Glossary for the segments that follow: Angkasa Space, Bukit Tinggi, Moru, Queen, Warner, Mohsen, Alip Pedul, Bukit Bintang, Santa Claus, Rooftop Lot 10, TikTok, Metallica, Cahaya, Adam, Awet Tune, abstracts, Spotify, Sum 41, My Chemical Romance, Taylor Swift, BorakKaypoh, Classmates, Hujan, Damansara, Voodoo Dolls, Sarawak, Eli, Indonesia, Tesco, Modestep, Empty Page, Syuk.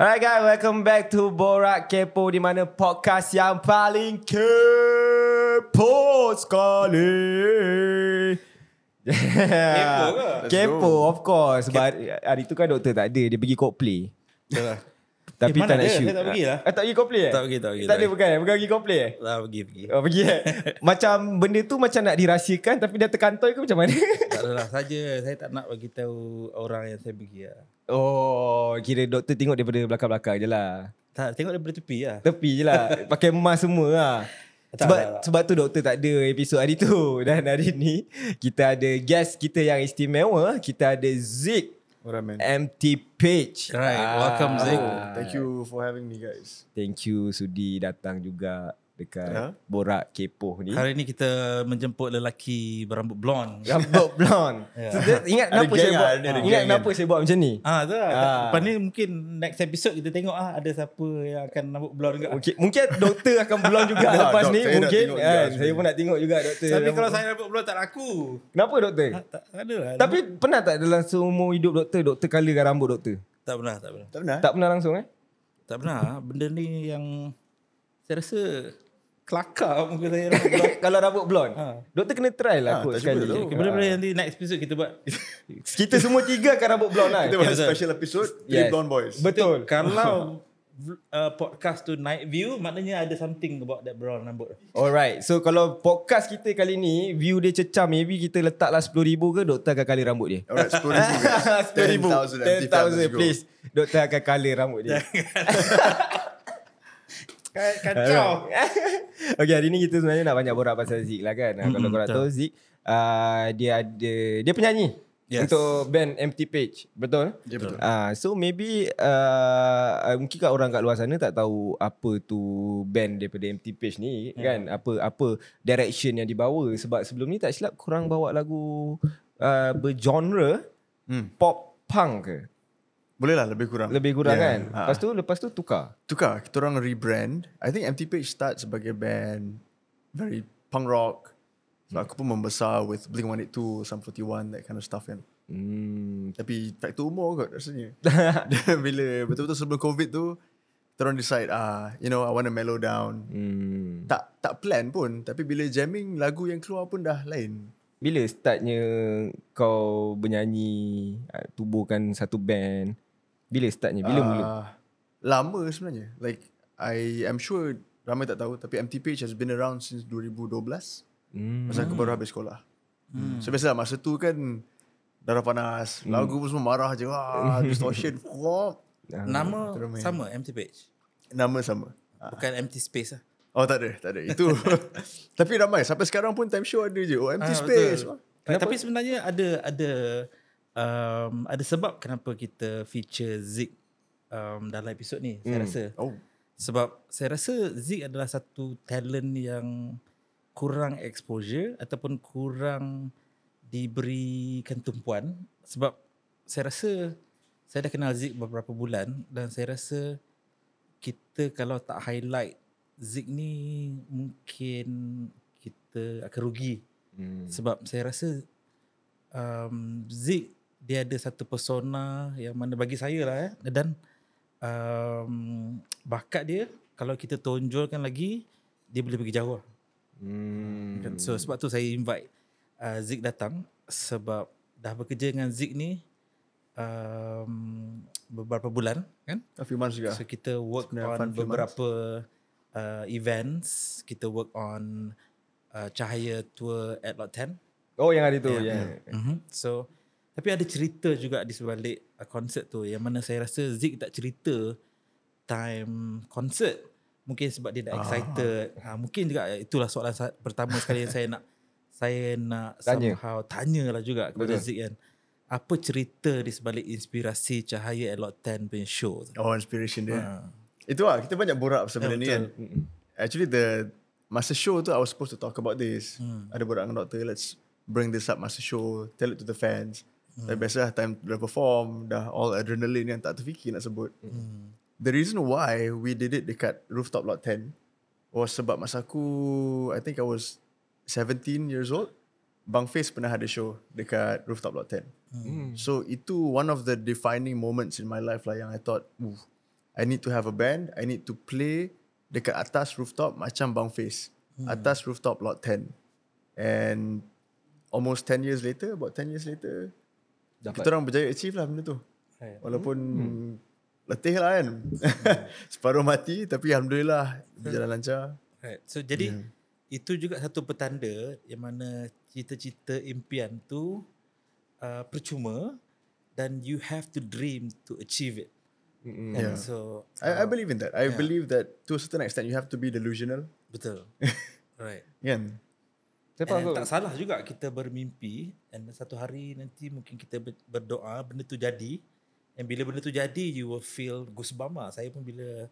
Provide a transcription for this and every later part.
Alright guys, welcome back to Borak Kepo, di mana podcast yang paling kepo sekali. Kepo ke? Kepo, of course. But hari tu kan doktor tak ada, dia pergi Coldplay. Betul. Tapi tak nak shoot. Tak pergi lah. Tak pergi Coldplay eh? Tak pergi. Tak ada bukan pergi Coldplay eh? Tak pergi. Oh pergi eh? Macam benda tu macam nak dirahsiakan tapi dah terkantoi ke macam mana? Tak adalah saja. Saya tak nak bagi tahu orang yang saya pergi lah. Oh, kira doktor tengok daripada belakang-belakang je lah. Tak, tengok daripada tepi lah. Tepi je lah. Pakai mask semua lah. Sebab tu doktor tak ada episod hari tu. Dan hari ni kita ada guest kita yang istimewa. Kita ada Zik. Empty Page. Right, welcome Zack. Thank you for having me guys. Thank you sudi datang juga dekat Borak Kepoh ni. Hari ni kita menjemput lelaki berambut blonde. Rambut blonde. Yeah. So, ingat kenapa saya buat? Ingat kenapa saya buat macam ni? Lepas ni mungkin next episode kita tengok ada siapa yang akan rambut blonde juga. Mungkin doktor akan blonde juga lepas ni mungkin. Saya pun nak tengok juga doktor. Tapi kalau saya rambut blonde tak laku. Kenapa doktor? Tak adalah. Tapi pernah tak dalam seumur hidup doktor colourkan rambut doktor? Tak pernah. Tak pernah langsung eh? Tak pernah. Benda ni yang saya rasa kelakar muka saya rambut blonde. Kalau rambut blonde doktor kena try lah kot sekali. Bila-bila nanti next episode kita buat kita semua tiga akan rambut blonde lah. Kita buat special episode Three Blonde Boys. Betul. Kalau podcast tu night view, maknanya ada something about that blonde rambut. Alright. So kalau podcast kita kali ni view dia cecam, maybe kita letaklah 10,000 ke doktor akan colour rambut dia. Alright, 10,000 10,000 please. Doktor akan colour rambut dia. Kacau. Okay, hari ni kita sebenarnya nak banyak borak pasal Zik lah kan. Kalau korang tahu Zik dia penyanyi untuk band Empty Page. Betul? Betul. So maybe mungkin kat orang kat luar sana tak tahu apa tu band daripada Empty Page ni kan. Apa direction yang dibawa. Sebab sebelum ni tak silap korang bawa lagu bergenre pop punk ke? Boleh lah, lebih kurang kan. Lepas tu tukar. Kita orang rebrand. I think Empty Page start sebagai band very punk rock. So aku pun membesar with Blink 182, Sum 41, that kind of stuff kan. Tapi faktor umur kot rasanya. Bila betul-betul sebelum COVID tu, kita orang decide I want to mellow down. Tak plan pun, tapi bila jamming lagu yang keluar pun dah lain. Bila startnya kau bernyanyi, tubuhkan satu band? Bila startnya? Bila mula? Lama sebenarnya. Like I am sure ramai tak tahu, tapi Empty Page has been around since 2012. Masa aku baru habis sekolah. So biasalah masa tu kan darah panas, lagu pun semua marah je. Distortion. Nama terumai. Sama Empty Page? Nama sama. Bukan empty space lah. Oh tak ada. Itu. Tapi ramai sampai sekarang pun time show ada je. Oh empty space. Tapi sebenarnya ada sebab kenapa kita feature Zik dalam episod ni. Saya rasa. Sebab saya rasa Zik adalah satu talent yang kurang exposure ataupun kurang diberikan tumpuan. Sebab saya rasa saya dah kenal Zik beberapa bulan dan saya rasa kita kalau tak highlight Zik ni mungkin kita akan rugi. Sebab saya rasa Zik dia ada satu persona yang mana bagi saya lah dan bakat dia kalau kita tonjolkan lagi dia boleh pergi jauh. So sebab tu saya invite Zik datang sebab dah bekerja dengan Zik ni beberapa bulan kan? A few months juga. So kita work on beberapa events. Kita work on Cahaya tour at Lot 10. Oh yang hari tu yeah. So tapi ada cerita juga di sebalik konsert tu yang mana saya rasa Zik tak cerita time konsert. Mungkin sebab dia dah excited. Mungkin juga itulah soalan pertama sekali yang saya nak somehow tanyalah juga kepada Zik kan. Apa cerita di sebalik inspirasi Cahaya at Lot 10 punya show? Oh inspiration dia. Itu lah, kita banyak borak pasal benda ni kan. Actually masa show tu I was supposed to talk about this. Ada borak dengan doktor, let's bring this up masa show, tell it to the fans. Tapi biasalah time dah perform, dah all adrenaline yang tak terfikir nak sebut. The reason why we did it dekat Rooftop Lot 10 was sebab masa aku, I think I was 17 years old, Bang Face pernah ada show dekat Rooftop Lot 10. So itu one of the defining moments in my life lah yang I thought, I I need to have a band, I need to play dekat atas rooftop macam Bang Face, atas Rooftop Lot 10. And almost 10 years later, about 10 years later, kita orang berjaya achieve lah benda tu. Walaupun letih lah kan. Separuh mati, tapi alhamdulillah berjalan lancar. Right. So jadi itu juga satu petanda yang mana cita-cita impian tu percuma, dan you have to dream to achieve it. And so I believe in that. I believe that to a certain extent you have to be delusional. Betul. Right. Kan? And tak salah juga kita bermimpi, dan satu hari nanti mungkin kita berdoa benda tu jadi. And bila benda tu jadi, you will feel goosebumps. Saya pun bila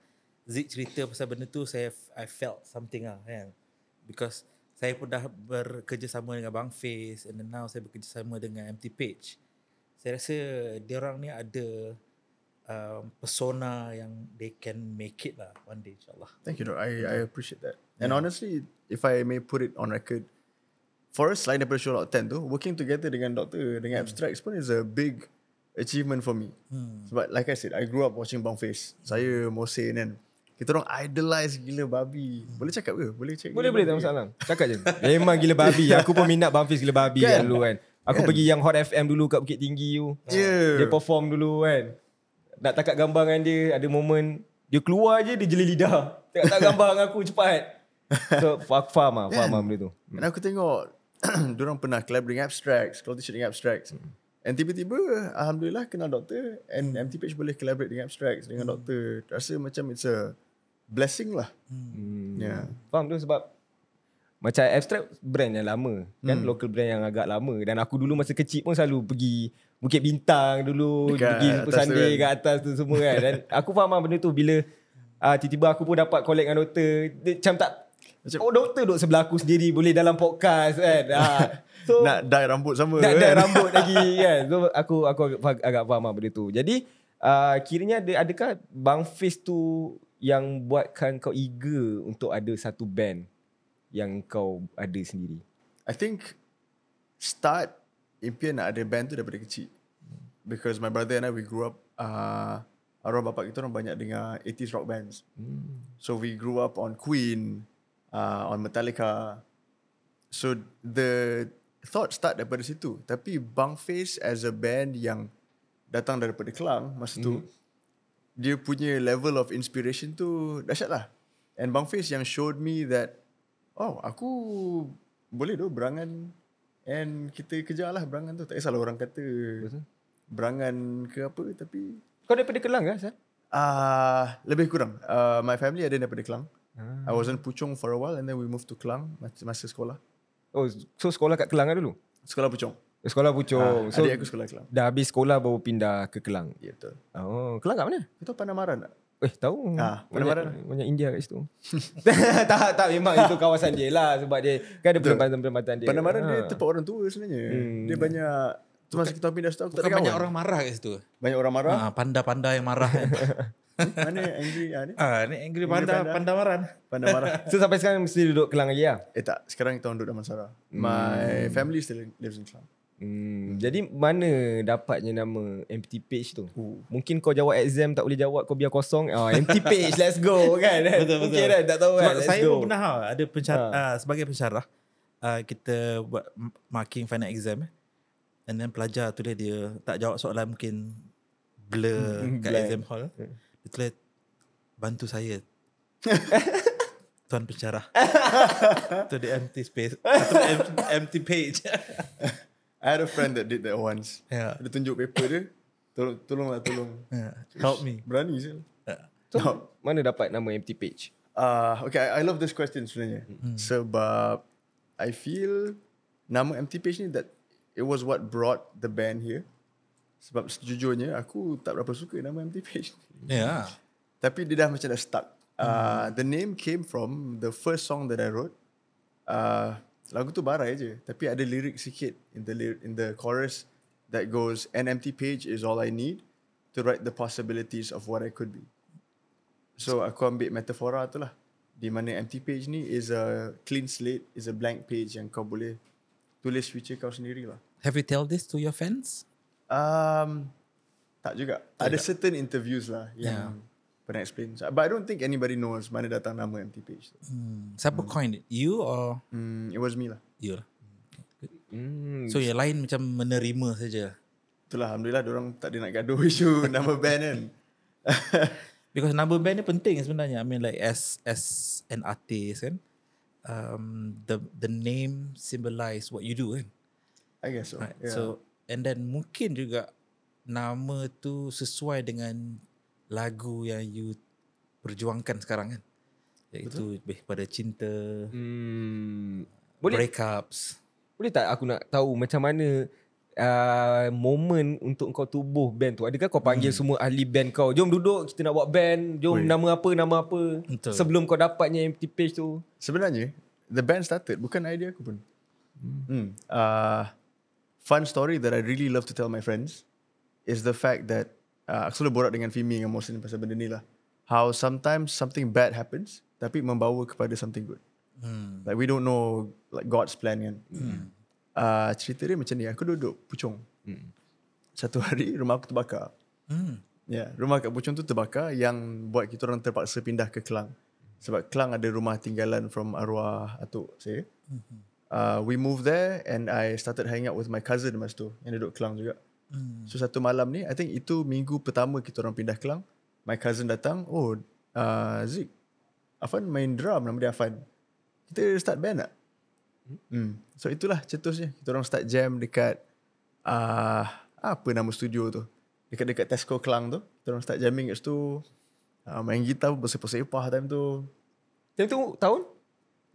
Zik cerita pasal benda tu, I felt something lah kan. Because saya pun dah bekerjasama dengan Bang Face, and then now saya bekerjasama dengan Empty Page. Saya rasa diorang ni ada persona yang they can make it lah one day, insyaAllah. Thank you, I appreciate that. And honestly, if I may put it on record, for us, selain daripada show Lot 10 tu, working together dengan Doktor, dengan Abstracts pun is a big achievement for me. Sebab like I said, I grew up watching Bang Face. Saya, Mohsen kan, kita orang idolize gila babi. Boleh cakap ke? Boleh, tak masalah. Cakap je. Memang gila babi. Aku pun minat Bang Face gila babi kan dulu kan. Aku pergi yang Hot FM dulu kat Bukit Tinggi tu. Dia perform dulu kan. Nak tangkap gambar dengan dia, ada moment dia keluar je, dia jeli lidah. Tengok gambar dengan aku cepat. So faham lah benda tu. Dan aku tengok, diorang pernah collaborate dengan Abstracts, collaboration dengan Abstracts. And tiba-tiba alhamdulillah kenal Doktor, and Empty Page boleh collaborate dengan Abstracts, dengan Doktor. Rasa macam it's a blessing lah. Faham tu, sebab macam Abstract brand yang lama kan, local brand yang agak lama. Dan aku dulu masa kecil pun selalu pergi Bukit Bintang dulu, pergi Pesandai kat atas tu semua kan. Dan aku faham benda tu bila tiba-tiba aku pun dapat collect dengan Doktor. Dia macam Doktor duduk sebelah aku sendiri, boleh dalam podcast kan. So, nak dye rambut sama kan? Nak dye rambut lagi kan. So aku agak faham benda tu. Jadi kiranya adakah Bang Face tu yang buatkan kau eager untuk ada satu band yang kau ada sendiri? I think start impian nak ada band tu daripada kecil. Because my brother and I, we grew up, arwah bapak kita orang banyak dengar 80s rock bands. So we grew up on Queen, on Metallica. So the thought start daripada situ. Tapi Bang Face as a band yang datang daripada Kelang masa tu, dia punya level of inspiration tu dahsyat lah. And Bang Face yang showed me that, oh aku boleh tu berangan, and kita kejar lah berangan tu. Tak kisahlah orang kata berangan ke apa. Tapi kau daripada Kelang ke Asal? Lebih kurang, my family ada daripada Kelang. I was in Puchong for a while, and then we moved to Kelang masa sekolah. Oh, so sekolah kat Kelang dulu? Sekolah Puchong. So, adik aku sekolah Kelang. Dah habis sekolah baru pindah ke Kelang? Ya, betul. Oh, Kelang kat mana? Itu Panamaran tak? Tahu. Panamaran. Banyak India kat situ. tak, memang itu kawasan dia lah. Sebab dia kan ada perempatan-perempatan dia. Panamaran dia tempat orang tua sebenarnya. Dia banyak. Tu masa kita pindah situ, aku tak ada kawan. Banyak orang marah kat situ. Panda-panda yang marah. Mana angry ni? Ni angry panda maran. So sampai sekarang mesti duduk Kelang lagi lah? Tak, sekarang kita duduk Damansara. My family still lives in Kelang. Jadi mana dapatnya nama Empty Page tu? Mungkin kau jawab exam tak boleh jawab, kau biar kosong. Empty Page, let's go kan? Betul-betul. Okay, kan? Tak tahu kan? Sebab saya pun pernah ada sebagai pensyarah, kita buat marking final exam, and then pelajar tu dia tak jawab soalan, mungkin blur kat exam hall. Dia tulis, bantu saya tuan pensyarah. To the empty space, to the empty page. I had a friend that did that once. Dia tunjuk paper dia, tolong. Help me. Berani je. So mana dapat nama Empty Page? Okay, I love this question sebenarnya. Sebab I feel nama Empty Page ni, that it was what brought the band here. Sebab sejujurnya aku tak berapa suka nama Empty Page. Tapi dia dah macam dah stuck. The name came from the first song that I wrote. Lagu tu barai je, tapi ada lirik sikit in the chorus that goes, an empty page is all I need to write the possibilities of what I could be. So aku ambil metafora tu lah, di mana empty page ni is a clean slate, is a blank page yang kau boleh tulis future kau sendiri lah. Have you tell this to your fans? Tak juga. Ada certain interviews lah yang pernah explain. But I don't think anybody knows mana datang nama Empty Page. Siapa coined it? You or? It was me lah. You lah. So yang lain macam menerima saja. Itulah, alhamdulillah diorang tak ada nak gaduh isu nama band kan. Because nama band ni penting sebenarnya. I mean like as an artist kan, the name symbolize what you do kan. I guess so, right? Yeah. So and then mungkin juga nama tu sesuai dengan lagu yang you perjuangkan sekarang kan, iaitu lebih pada cinta, breakups. Boleh tak aku nak tahu macam mana moment untuk kau tubuh band tu? Adakah kau panggil semua ahli band kau, jom duduk kita nak buat band, jom nama apa betul. Sebelum kau dapatnya Empty Page tu? Sebenarnya the band started bukan idea aku pun. Fun story that I really love to tell my friends is the fact that aku selalu borak dengan Fimi dengan Mohsen pasal benda ni lah. How sometimes something bad happens tapi membawa kepada something good. Like we don't know like God's plan kan. Cerita dia macam ni. Aku duduk Puchong. Satu hari rumah aku terbakar. Yeah, rumah kat Puchong tu terbakar, yang buat kita orang terpaksa pindah ke Kelang. Sebab Kelang ada rumah tinggalan from arwah atuk saya. We moved there and I started hanging out with my cousin masa tu, yang duduk Kelang juga. So satu malam ni, I think itu minggu pertama kita orang pindah Kelang, my cousin datang, Zik, Afan main drum, nama dia Afan, kita start band tak? So itulah cetusnya. Kita orang start jam dekat apa nama studio tu, dekat Tesco Kelang tu. Kita orang start jamming kat situ, main gitar bersepah-sepah time tu. Time tu tahun?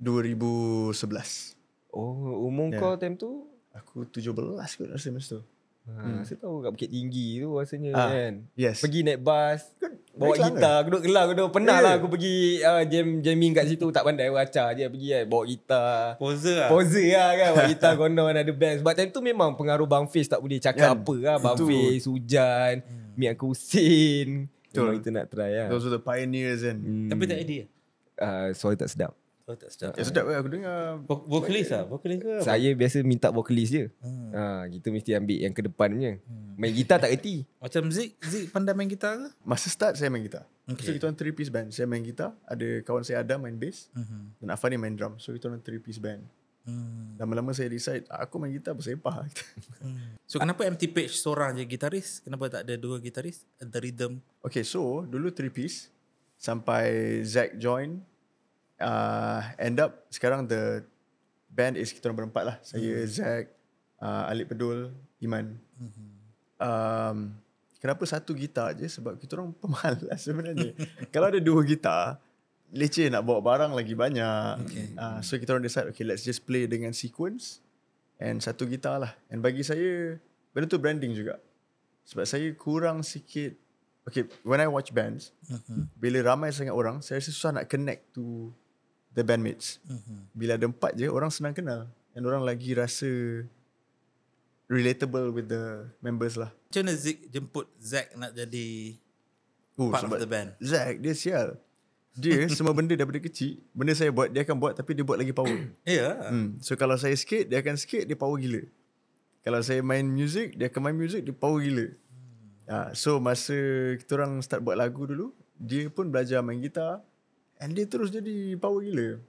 2011. Oh, umur kau time tu? Aku 17 kot rasa masa tu. Saya tahu kat Bukit Tinggi tu rasanya kan. Yes. Pergi naik bas, bawa gitar, aku duduk Kelang, aku pernah lah aku pergi jamming kat situ, tak pandai wacah je pergi kan, bawa gitar. Poser lah kan, bawa gitar konon ada band. Sebab time tu memang pengaruh Bang Face tak boleh cakap apa lah. Bang Face, Hujan, Mian Kusin. Memang kita nak try lah. Those are the pioneers kan. Tapi tak idea. Suara tak sedap. Oh tak sedap. Ya sedap aku dengar. Vokalis lah. Vokalis ke? Saya biasa minta vokalis je. Kita mesti ambil yang ke depan punya. Main gitar tak erti. Macam Zik pandai main gitar ke? Masa start saya main gitar. So kita orang 3-piece band. Saya main gitar, ada kawan saya Adam main bass, dan Afan ni main drum. So kita orang 3-piece band. Lama-lama saya decide aku main gitar bersepah. So kenapa Empty Page seorang je gitaris? Kenapa tak ada dua gitaris? The rhythm. Okay, so dulu 3-piece sampai Zack join. End up sekarang the band is kita orang berempat lah. Saya, Zack, Alip Pedul, Iman. Kenapa satu gitar je? Sebab kita orang pemalas sebenarnya. Kalau ada dua gitar, leceh nak bawa barang lagi banyak. So kita orang decide, okay let's just play dengan sequence and satu gitar lah. And bagi saya benda tu branding juga. Sebab saya kurang sikit. Okay, when I watch bands, bila ramai sangat orang, saya rasa susah nak connect to the bandmates. Bila ada empat je, orang senang kenal. Dan orang lagi rasa relatable with the members lah. Macam mana Zik jemput Zack nak jadi part of the band? Zack, dia sial. Dia semua benda daripada kecil, benda saya buat, dia akan buat tapi dia buat lagi power. So kalau saya skate, dia akan skate, dia power gila. Kalau saya main music, dia akan main music, dia power gila. So masa kita orang start buat lagu dulu, dia pun belajar main gitar and dia terus jadi power gila.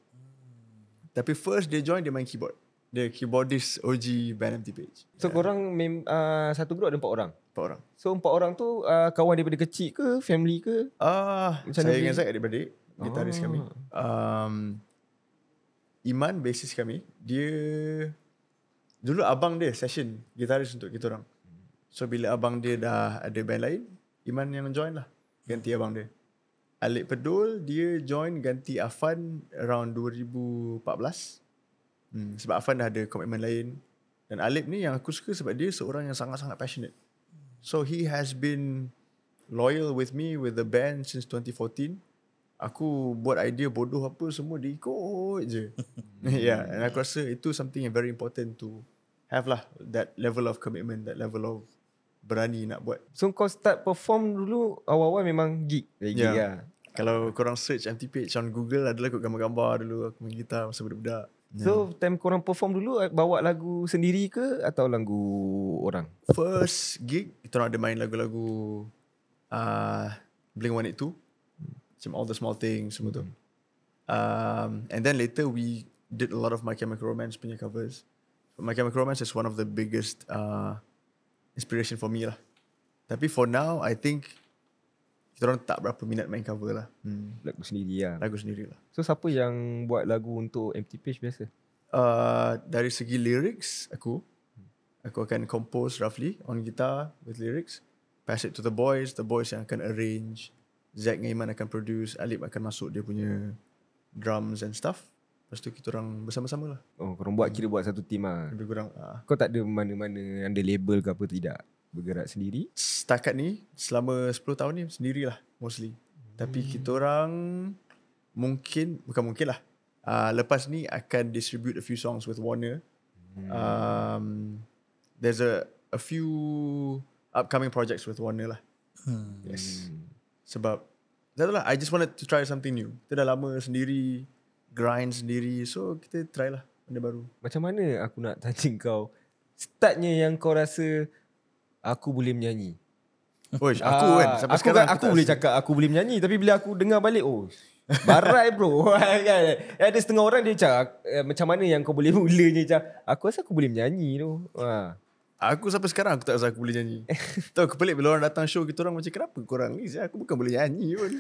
Tapi first dia join, dia main keyboard. Dia keyboardist OG band Empty Page. So korang satu group ada 4 orang? 4 orang. So 4 orang tu kawan daripada kecil ke? Family ke? Saya dengan Zack adik-beradik, gitaris kami. Iman bassist kami. Dia dulu abang dia session gitaris untuk kita orang. So bila abang dia dah ada band lain, Iman yang join lah, ganti abang dia. Alip Pedul dia join ganti Afan around 2014. Sebab Afan dah ada komitmen lain. Dan Alip ni yang aku suka sebab dia seorang yang sangat-sangat passionate. So he has been loyal with me, with the band since 2014. Aku buat idea bodoh apa semua, dia ikut je. And aku rasa itu something yang very important to have lah, that level of commitment, that level of berani nak buat. So kau start perform dulu awal-awal memang gig lagi lah. Kalau korang search Empty Page on Google, adalah kot gambar-gambar dulu aku main gitar masa budak-budak. So time korang perform dulu, bawa lagu sendiri ke atau lagu orang? First gig kita ada main lagu-lagu Blink 182, Macam all the small things semua tu. And then later we did a lot of My Chemical Romance punya covers. My Chemical Romance is one of the biggest inspiration for me lah. Tapi for now I think kita orang tak berapa minat main cover lah. Lagu sendiri lah. Lagu sendiri lah. So siapa yang buat lagu untuk Empty Page biasa? Dari segi lyrics, aku akan compose roughly on guitar with lyrics, pass it to the boys yang akan arrange, Zack dengan Iman akan produce, Alip akan masuk dia punya drums and stuff. Lepas tu kita orang bersama-sama lah. Oh, korang buat kira buat satu team lah. Lebih kurang. Kau tak ada mana-mana ada label ke apa, tidak? Bergerak sendiri? Setakat ni, selama 10 tahun ni sendirilah mostly. Tapi kita orang mungkin, bukan mungkin lah, lepas ni akan distribute a few songs with Warner. There's a few upcoming projects with Warner lah. Yes. Sebab itulah, I just wanted to try something new. Kita dah lama sendiri, grind sendiri, so kita try lah benda baru. Macam mana, aku nak tanya kau, startnya yang kau rasa aku boleh menyanyi? Oish, aku kan sampai sekarang aku boleh cakap aku boleh menyanyi, tapi bila aku dengar balik, oh barai bro. Ada setengah orang dia cakap, macam mana yang kau boleh mulanya? Aku rasa aku boleh menyanyi tu. Aku sampai sekarang aku tak rasa aku boleh nyanyi. Tahu aku pelik bila orang datang show kita orang macam, kenapa korang ni? Aku bukan boleh nyanyi pun.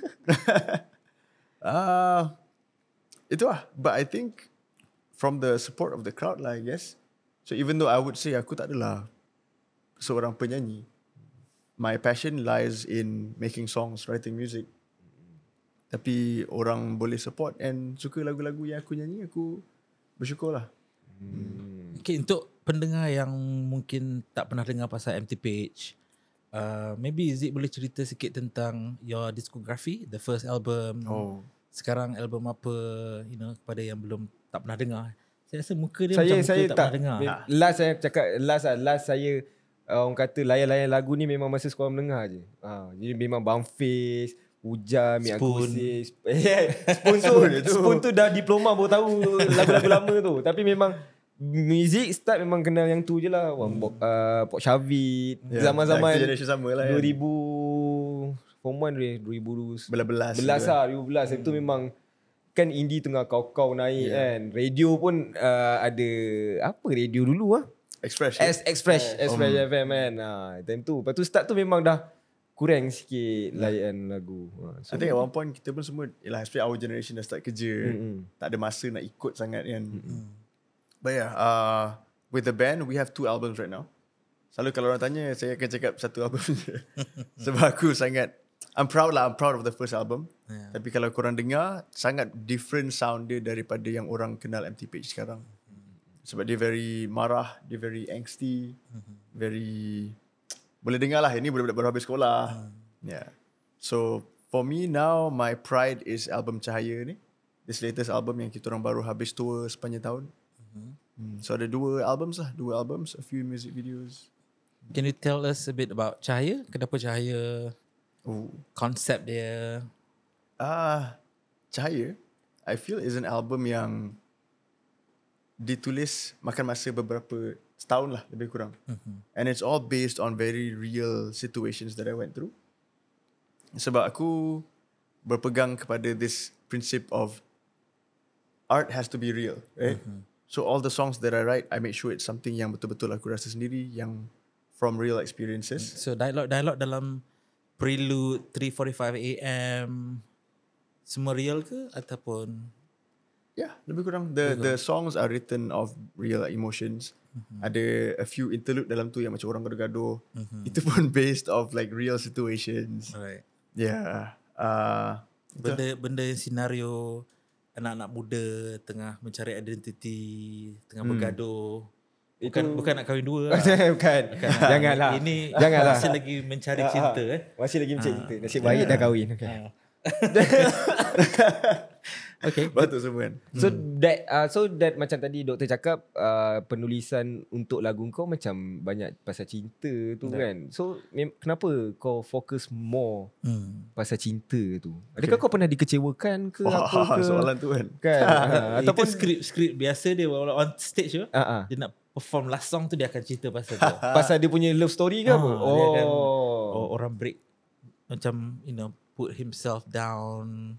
Itulah. But I think from the support of the crowd lah, I guess. So even though I would say aku tak adalah seorang penyanyi, my passion lies in making songs, writing music. Tapi orang boleh support and suka lagu-lagu yang aku nyanyi, aku bersyukur lah. Okay, untuk pendengar yang mungkin tak pernah dengar pasal Empty Page, maybe Zik boleh cerita sikit tentang your discography, the first album, sekarang album apa, you know, kepada yang belum tak pernah dengar. Saya rasa muka dia saya tak pernah dengar. Last saya cakap, last saya orang kata layan-layan lagu ni memang masa sekolah menengah je. Jadi memang Bang Face, Hujan, Spoon tu dah diploma baru tahu lagu-lagu lama tu. Tapi memang music start memang kenal yang tu je lah. Pok Shavit, zaman-zaman 2000 form 1, 2000 belas itu memang kan indie tengah kau-kau naik kan. Radio pun ada apa radio dulu Express FM kan. Time tu, lepas tu start tu memang dah kurang sikit layan lagu. So I think at one point kita pun semua, especially our generation dah start kerja, tak ada masa nak ikut sangat kan. But yeah, with the band, we have 2 albums right now. Selalu kalau orang tanya, saya akan cakap satu album je. Sebab aku sangat, I'm proud of the first album. Tapi kalau korang dengar, sangat different sound dia daripada yang orang kenal Empty Page sekarang. Sebab dia very marah, dia very angsty, very, boleh dengar lah, ini budak-budak baru habis sekolah. Yeah. So for me now, my pride is album Cahaya ni. This latest album yang kita orang baru habis tour sepanjang tahun. So ada 2 albums, a few music videos. Can you tell us a bit about Cahaya? Kenapa Cahaya? Konsep dia? Cahaya, I feel is an album yang ditulis makan masa beberapa setahun lah lebih kurang. And it's all based on very real situations that I went through. Sebab aku berpegang kepada this principle of art has to be real, right? So all the songs that I write, I make sure it's something yang betul-betul aku rasa sendiri, yang from real experiences. So dialog dalam prelude 3:45 AM semua real ke ataupun? Yeah, lebih kurang. The songs are written of real emotions. Ada a few interlude dalam tu yang macam orang gaduh-gaduh. Itu pun based of like real situations. Alright. Yeah. Benda yang senario anak-anak muda tengah mencari identiti, tengah bergaduh. Bukan nak kahwin 2 lah. Bukan. Janganlah. Janganlah. Masih lagi mencari cinta. Masih lagi mencari cinta. Nasib baik dah kahwin. Okay. Betul semua kan. So that macam tadi doktor cakap, penulisan untuk lagu kau macam banyak pasal cinta tu kan. So kenapa kau fokus more pasal cinta tu? Adakah kau pernah dikecewakan ke apa ke? Soalan tu kan. Ataupun skrip biasa dia on stage tu. Dia nak perform last song tu, dia akan cerita pasal tu. Pasal dia punya love story ke apa? Dia akan, orang break, macam you know, put himself down,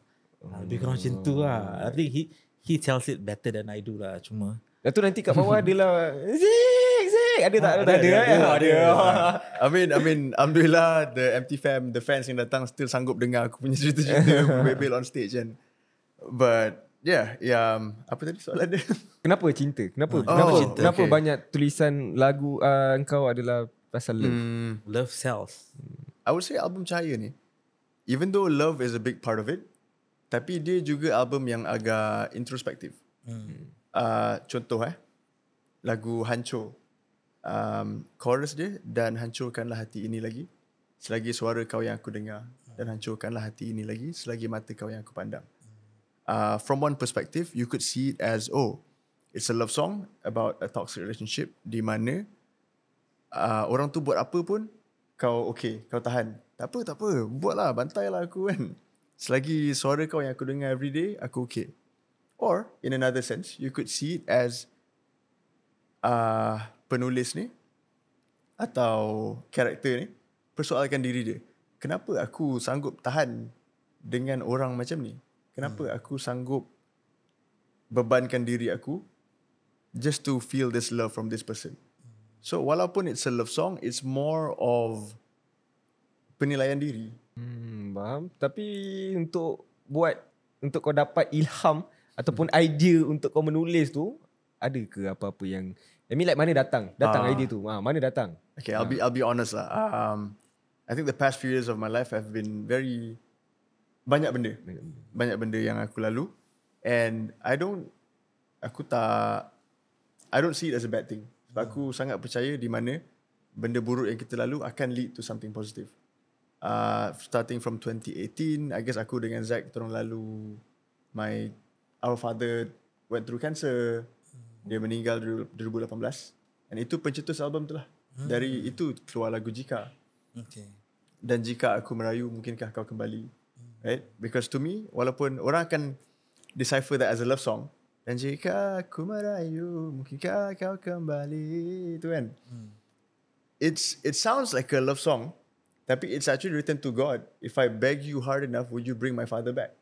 Lebih kurang macam tu lah. I think he tells it better than I do lah. Cuma lepas tu nanti kat bawah dia lah Zik Ada. I mean alhamdulillah the Empty Fam, the fans yang datang still sanggup dengar aku punya cerita-cerita bebel on stage kan. But yeah, apa tadi soalan dia? Kenapa cinta? Kenapa cinta? Kenapa okay. Banyak tulisan lagu engkau adalah pasal love? Love sells. I would say album Cahaya ni, even though love is a big part of it, tapi dia juga album yang agak introspektif. Contoh lagu Hancur, chorus dia, dan hancurkanlah hati ini lagi selagi suara kau yang aku dengar, dan hancurkanlah hati ini lagi selagi mata kau yang aku pandang. From one perspective, you could see it as, oh, it's a love song about a toxic relationship di mana orang tu buat apa pun kau okay, kau tahan. Tak apa, buatlah, bantailah aku kan, selagi suara kau yang aku dengar everyday, aku okay. Or, in another sense, you could see it as penulis ni atau karakter ni persoalkan diri dia. Kenapa aku sanggup tahan dengan orang macam ni? Kenapa aku sanggup bebankan diri aku just to feel this love from this person? So, walaupun it's a love song, it's more of penilaian diri. Faham. Tapi untuk kau dapat ilham ataupun idea untuk kau menulis tu, ada ke apa-apa yang like mana datang idea tu? Mana datang? Okay, I'll be honest lah. I think the past few years of my life have been very banyak benda yang aku lalu, and I don't see it as a bad thing. Sebab aku sangat percaya di mana benda buruk yang kita lalu akan lead to something positive. Starting from 2018, I guess aku dengan Zack kita orang lalu Our father went through cancer. Dia meninggal 2018. Dan itu pencetus album tu lah. Dari itu keluar lagu Jika. Okay. Dan Jika Aku Merayu, Mungkinkah Kau Kembali. Right? Because to me, walaupun orang akan decipher that as a love song. Dan Jika Aku Merayu, Mungkinkah Kau Kembali. Itu kan. It sounds like a love song. Tapi it's actually written to God. If I beg you hard enough, would you bring my father back?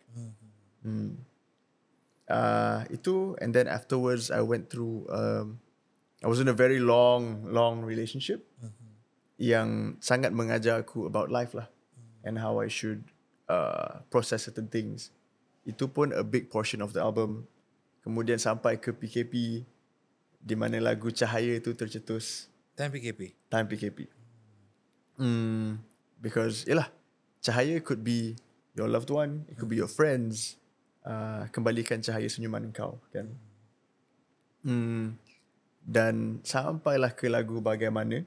Itu, and then afterwards I went through I was in a very long relationship yang sangat mengajar aku about life lah, and how I should process certain things. Itu pun a big portion of the album. Kemudian sampai ke PKP, di mana lagu Cahaya itu tercetus. Time PKP. Because yelah, Cahaya could be your loved one, it could be your friends. Kembalikan cahaya senyuman kau kan. Dan sampailah ke lagu Bagaimana,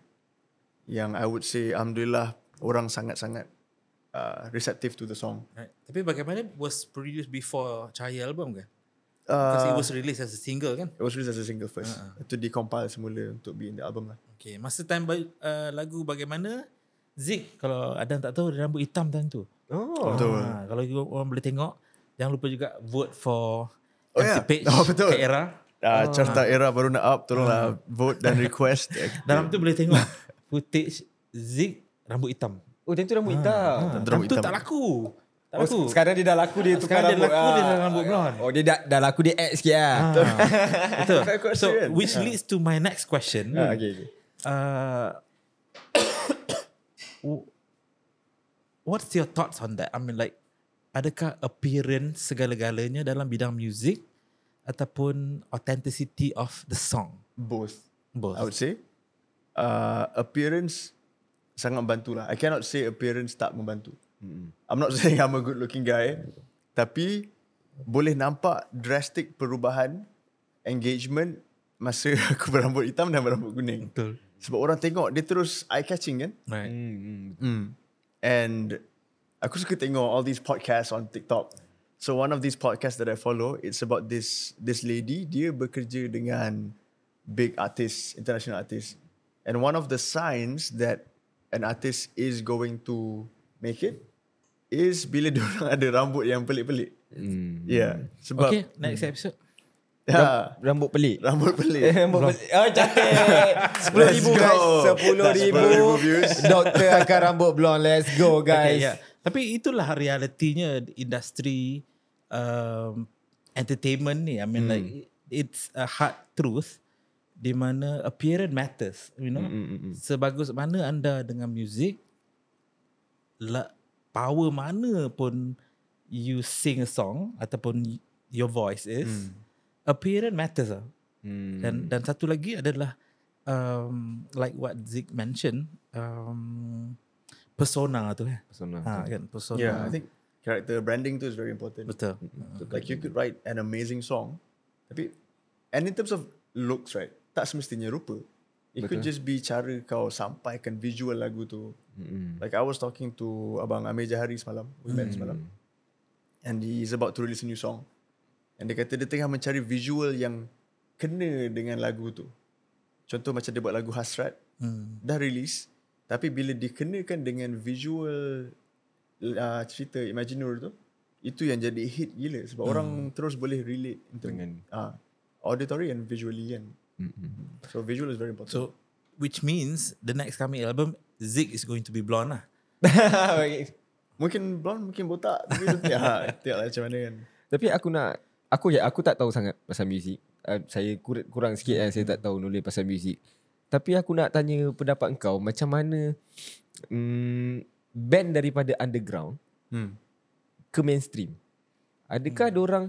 yang I would say alhamdulillah orang sangat-sangat receptive to the song, right. Tapi Bagaimana was produced before Cahaya album kan? Because it was released as a single kan? It was released as a single first. Itu dikompil semula untuk be in the album lah. Okay, masa time lagu Bagaimana, Zik, kalau Adam tak tahu, rambut hitam time tu. Kalau orang boleh tengok, jangan lupa juga vote for Empty Page. Betul. Ke era. Carta era baru nak up. Tolonglah vote dan request. Dalam tu boleh tengok footage Zik rambut hitam. Oh, tentu rambut hitam. Rambut tu tak laku. Sekarang dia dah laku, dia tukar rambut. Dia dah rambut blonde. Dia dah laku, dia add sikit lah. Betul. So, which leads to my next question. Okay. What's your thoughts on that? I mean, like, adakah appearance segala-galanya dalam bidang music ataupun authenticity of the song? Both. I would say appearance sangat membantu lah. I cannot say appearance tak membantu. I'm not saying I'm a good looking guy, tapi boleh nampak drastic perubahan engagement masa aku berambut hitam dan berambut kuning. Betul. Sebab orang tengok, dia terus eye catching kan? Right. And aku suka tengok all these podcasts on TikTok. So one of these podcasts that I follow, it's about this lady. Dia bekerja dengan big artists, international artists. And one of the signs that an artist is going to make it is bila diorang ada rambut yang pelik-pelik. Yeah. Sebab okay, next episode. Rambut pelik. Oh, cantik. 10,000 guys. 10,000 views. Doktor akan rambut blonde. Let's go guys. Okay, yeah. Tapi itulah realitinya industri entertainment ni. I mean like it's a hard truth di mana appearance matters, you know. Sebagus mana anda dengan music, power mana pun you sing a song ataupun your voice is, appearance matters lah. Dan satu lagi adalah like what Zik mentioned, persona tu kan. Persona. Yeah, I think character branding tu is very important. Betul. Like you could write an amazing song, tapi and in terms of looks, right, tak semestinya rupa. It could just be cara kau sampaikan visual lagu tu. Like I was talking to Abang Amir Jahari semalam, we met semalam, and he is about to release a new song, and dia kata dia tengah mencari visual yang kena dengan lagu tu. Contoh macam dia buat lagu Hasrat, dah release, tapi bila dikenakan dengan visual cerita Imaginur tu, itu yang jadi hit gila. Sebab orang terus boleh relate dengan auditory and visually kan. So visual is very important. So which means the next coming album Zig is going to be blonde lah. Mungkin blonde, mungkin botak, tapi tiap lah macam mana kan. Tapi aku tak tahu sangat pasal muzik. Saya kurang sikit kan, saya tak tahu nulis pasal muzik. Tapi aku nak tanya pendapat kau, macam mana band daripada underground ke mainstream? Adakah diorang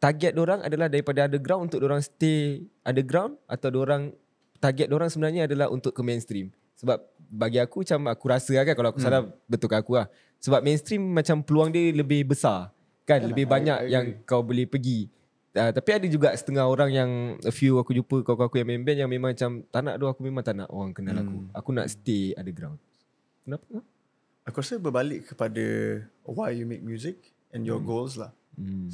target diorang adalah daripada underground untuk diorang stay underground, atau diorang target diorang sebenarnya adalah untuk ke mainstream? Sebab bagi aku macam aku rasa kan, kalau aku salah betulkan aku lah. Sebab mainstream macam peluang dia lebih besar kan, lebih banyak yang kau boleh pergi. Tapi ada juga setengah orang yang a few aku jumpa kawan-kawan aku yang main band yang memang macam tak nak tu, aku memang tak nak orang kenal aku. Aku nak stay underground. Kenapa? Aku rasa berbalik kepada why you make music and your goals lah.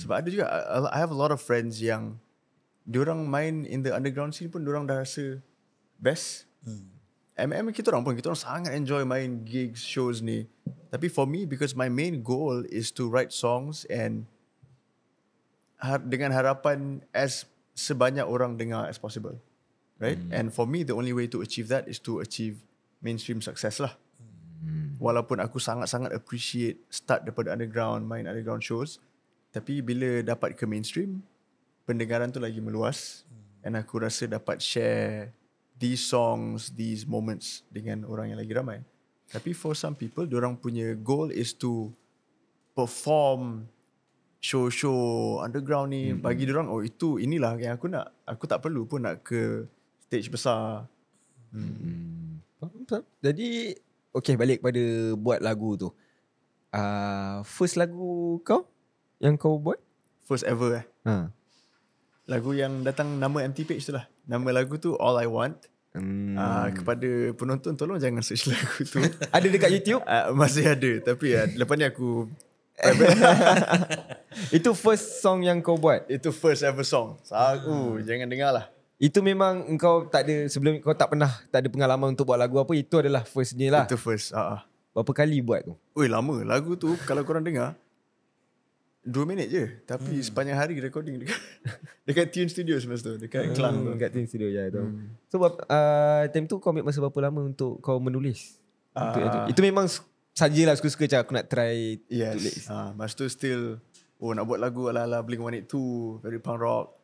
Sebab ada juga, I have a lot of friends yang diorang main in the underground scene pun diorang dah rasa best. Kita orang sangat enjoy main gigs, shows ni. Tapi for me, because my main goal is to write songs and dengan harapan as sebanyak orang dengar as possible, right? And for me, the only way to achieve that is to achieve mainstream success lah. Walaupun aku sangat-sangat appreciate start daripada underground, main underground shows, tapi bila dapat ke mainstream, pendengaran tu lagi meluas. And aku rasa dapat share these songs, these moments dengan orang yang lagi ramai. Tapi for some people, diorang punya goal is to perform show-show underground ni. Bagi diorang, inilah yang aku nak. Aku tak perlu pun nak ke stage besar. Jadi, balik pada buat lagu tu. First lagu kau? Yang kau buat? First ever lagu yang datang nama Empty Page tu lah. Nama lagu tu All I Want. Kepada penonton, tolong jangan search lagu tu. Ada dekat YouTube? Masih ada. Tapi lepas ni aku itu first song yang kau buat? Itu first ever song. Jangan dengar lah. Itu memang engkau tak ada, sebelum kau tak pernah, tak ada pengalaman untuk buat lagu apa. Itu adalah first ni lah. Itu first. Berapa kali buat tu? Lama. Lagu tu kalau korang dengar 2 minit je, tapi sepanjang hari recording dekat Tune Studio semasa tu, dekat Kelang tu. Dekat Tune Studio je tu. So time tu kau ambil masa berapa lama untuk kau menulis? Itu memang sajalah suka-suka macam aku nak try tulis. Masa tu still nak buat lagu ala-ala Blink 182, very punk rock.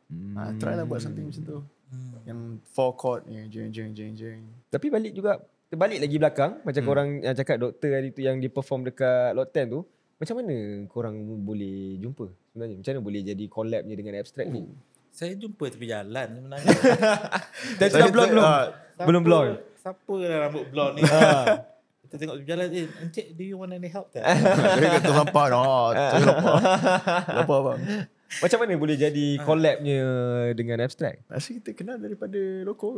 Try lah buat something macam tu. Yang 4 chord ni, jeng. Tapi balik lagi belakang macam korang yang cakap doktor hari tu yang dia perform dekat Lot 10 tu. Macam mana korang boleh jumpa sebenarnya? Macam mana boleh jadi collabnya dengan abstract ni? Saya jumpa tepi jalan sebenarnya. Dan sudah belum. Siapa dah rambut blonde ni? Kita tengok tepi jalan, encik, do you want any help? Tak? Dia kata sampah, lapar bang. Macam mana boleh jadi collabnya dengan abstract? Asal kita kenal daripada Loco.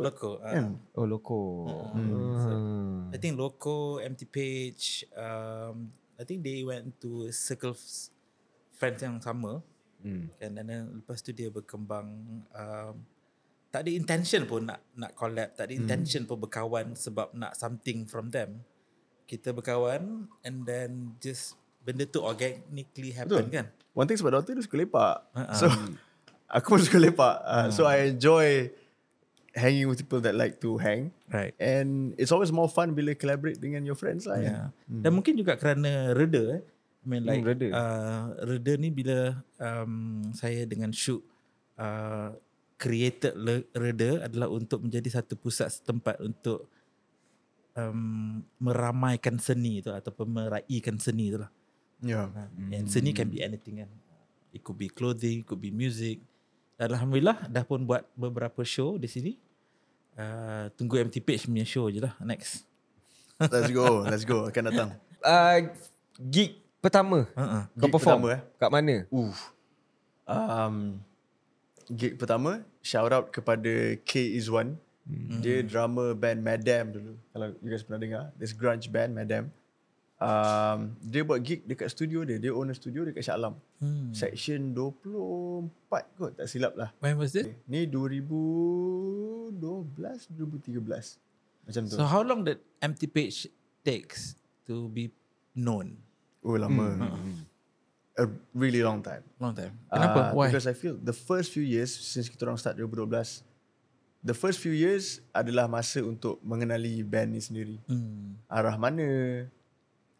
Oh, Loco. So, I think Loco, Empty Page, I think they went to circle friends yang sama. And then lepas tu dia berkembang, tak ada intention pun nak collab, tak ada intention pun berkawan sebab nak something from them. Kita berkawan and then just benda tu organically happen. Betul. Kan. One thing sebab doktor dia suka lepak. So aku pun suka lepak. So I enjoy hanging with people that like to hang, right? And it's always more fun bila collaborate dengan your friends lah. Dan mungkin juga kerana Reda, I mean like Reda ni bila saya dengan Syuk created Reda adalah untuk menjadi satu pusat setempat untuk meramaikan seni tu ataupun meraikan seni tu lah. Yeah. And seni can be anything kan. It could be clothing, it could be music. Alhamdulillah dah pun buat beberapa show di sini. Tunggu Empty Page punya show je lah next. Let's go akan datang. Gig pertama kau perform pertama, kat mana? Gig pertama, shout out kepada K is One. Dia drama band Madam dulu. Kalau you guys pernah dengar, this grunge band Madam. Dia buat gig dekat studio dia. Dia owner studio dekat Shah Alam. Section 24 kot, tak silap lah. When was this? Ni 2012, 2013. Macam tu. So how long did Empty Page takes to be known? Oh lama. A really long time. Long time. Kenapa? Why? Because I feel the first few years since kita orang start 2012, the first few years adalah masa untuk mengenali band ni sendiri. Arah mana.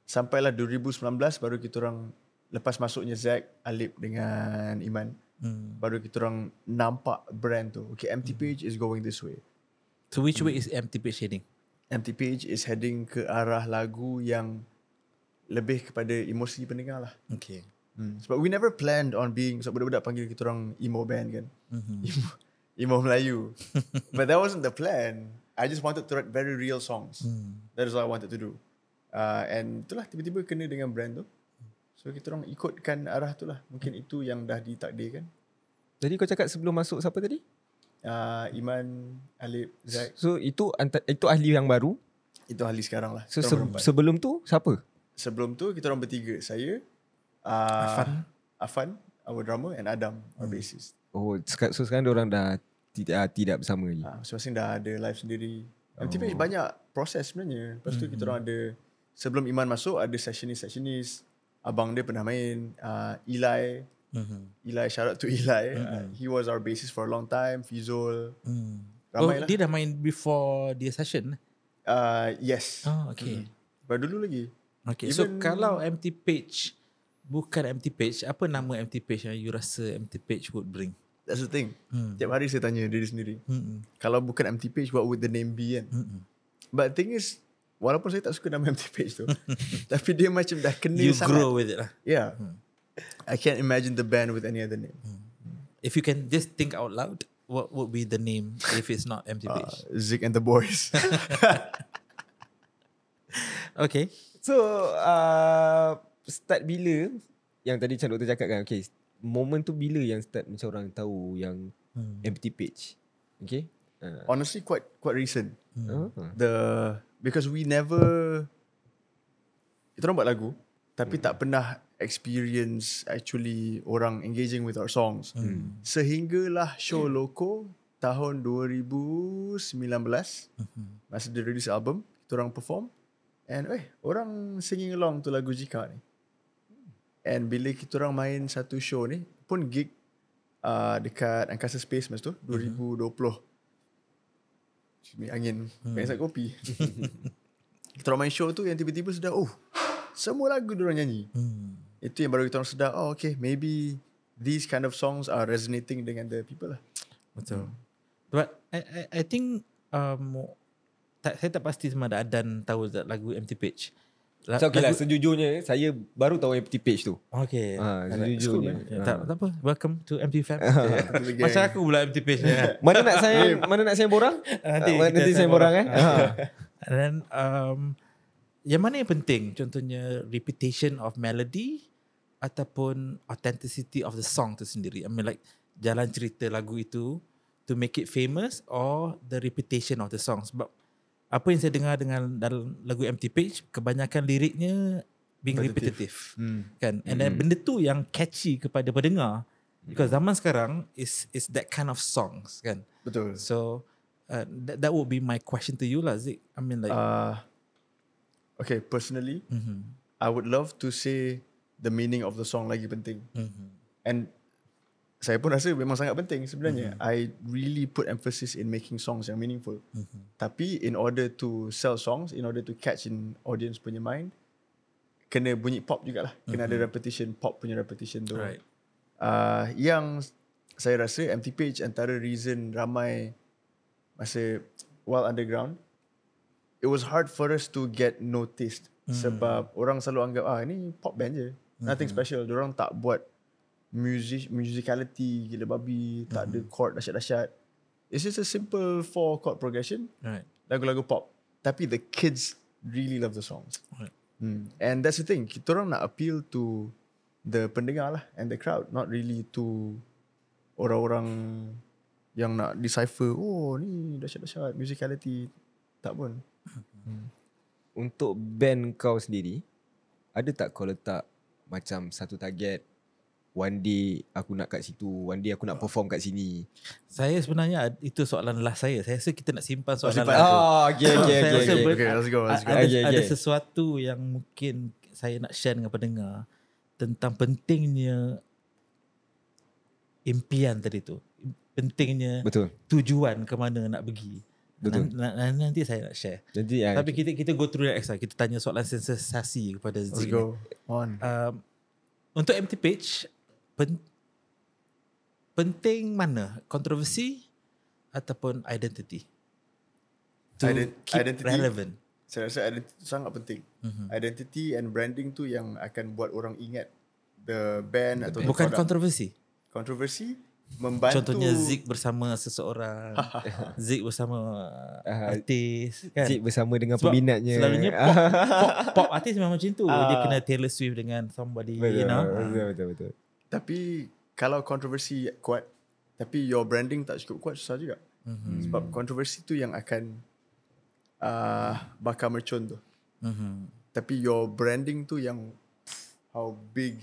Sampailah 2019 baru kita orang, lepas masuknya Zack, Alip dengan Iman, baru kita orang nampak brand tu. Okay, Empty Page is going this way. So which way is Empty Page heading? Empty Page is heading ke arah lagu yang lebih kepada emosi pendengar lah. Okay. Sebab we never planned on being, sebab budak-budak panggil kita orang emo band kan. Emo Melayu. But that wasn't the plan. I just wanted to write very real songs. That is what I wanted to do. And itulah tiba-tiba kena dengan brand tu. So kita orang ikutkan arah tu lah. Mungkin itu yang dah ditakdirkan. Jadi kau cakap sebelum masuk siapa tadi? Iman, Alip, Zack. So itu ahli yang baru? Itu ahli sekarang lah. So sebelum tu siapa? Sebelum tu kita orang bertiga. Saya, Afan, our drummer, and Adam, our bassist. Oh, so sekarang diorang dah tidak bersama lagi. Masing-masing dah ada live sendiri. Empty Page banyak proses sebenarnya. Lepas tu kita orang ada, sebelum Iman masuk ada sessionist. Abang dia pernah main, Eli. Eli, shout out to Eli. He was our bassist for a long time. Fizul. Ramai lah. Dia dah main before dia session? Yes. Oh, okay. Baru dulu lagi. Okay, so kalau Empty Page bukan Empty Page, apa nama Empty Page yang you rasa Empty Page would bring? That's the thing. Tiap hari saya tanya diri sendiri, kalau bukan Empty Page, what would the name be kan? But the thing is, walaupun saya tak suka nama Empty Page tu, tapi dia macam dah kena you sangat. You grow with it lah. Yeah. I can't imagine the band with any other name. If you can just think out loud, what would be the name if it's not Empty Page? Zig and the Boys. Okay. So start bila, yang tadi macam doktor cakap kan, okay, moment tu bila yang start macam orang tahu yang Empty Page? Okay, honestly quite recent. Because we never, kita orang buat lagu tapi tak pernah experience actually orang engaging with our songs. Sehinggalah show Loco tahun 2019, masa dia release album, kita orang perform, and orang singing along tu lagu Jika ni. And bila kita orang main satu show ni, pun gig dekat Angkasa Space masa tu, 2020. Angin, pengisap kopi. Kita orang main show tu yang tiba-tiba sedar, semua lagu diorang nyanyi. Itu yang baru kita orang sedar, okay, maybe these kind of songs are resonating dengan the people lah. Betul. But I think, saya tak pasti sama ada Adan tahu lagu Empty Page. So, okay lah, sejujurnya saya baru tahu Empty Page tu. Okay. Sejujurnya. Tak apa. Welcome to Empty Fam. Macam aku pula Empty Page. Mana nak saya borang? Nanti saya borang. And then, yang mana yang penting? Contohnya repetition of melody ataupun authenticity of the song tu sendiri. I mean like jalan cerita lagu itu to make it famous, or the repetition of the song. Sebab apa yang saya dengar dengan dalam lagu Empty Page, kebanyakan liriknya being repetitive. Kan? And then benda tu yang catchy kepada pendengar. Because zaman sekarang is that kind of songs kan. Betul. So that would be my question to you lah, Zik. I mean like, okay, personally, I would love to say the meaning of the song lagi penting. And saya pun rasa memang sangat penting sebenarnya. I really put emphasis in making songs yang meaningful. Tapi in order to sell songs, in order to catch an audience punya mind, kena bunyi pop jugalah. Kena ada repetition, pop punya repetition tu. Right. Yang saya rasa Empty Page antara reason ramai masa while underground, it was hard for us to get noticed. Sebab orang selalu anggap, ini pop band je. Nothing special. Diorang tak buat musicality gila babi. Tak ada chord dahsyat-dahsyat. It's just a simple 4 chord progression. Right. Lagu-lagu pop. Tapi the kids really love the songs. Right. And that's the thing. Kita orang nak appeal to the pendengar lah and the crowd, not really to orang-orang yang nak decipher. Oh, ni dahsyat-dahsyat musicality. Tak pun. Untuk band kau sendiri, ada tak kau letak macam satu target, one day aku nak kat situ, one day aku nak perform kat sini? Saya sebenarnya, itu soalan last saya. Saya rasa kita nak simpan soalan last. Okay, let's go. Ada sesuatu yang mungkin saya nak share dengan pendengar tentang pentingnya impian tadi tu. Pentingnya tujuan ke mana nak pergi. Nanti saya nak share. Tapi kita go through that exercise. Kita tanya soalan sensasi kepada Zik. Let's go on. Untuk Empty Page, penting mana? Kontroversi ataupun identity? Keep identity relevant. Saya rasa identity sangat penting. Identity and branding tu yang akan buat orang ingat the band atau bukan product. Kontroversi membantu. Contohnya Zik bersama seseorang, Zik bersama artis, kan? Zik bersama dengan peminatnya. Selalunya pop artis memang macam tu. Dia kena Taylor Swift dengan somebody, you know. Betul. Tapi kalau kontroversi kuat tapi your branding tak cukup kuat, susah juga. Sebab kontroversi tu yang akan bakar mercun tu. Tapi your branding tu yang how big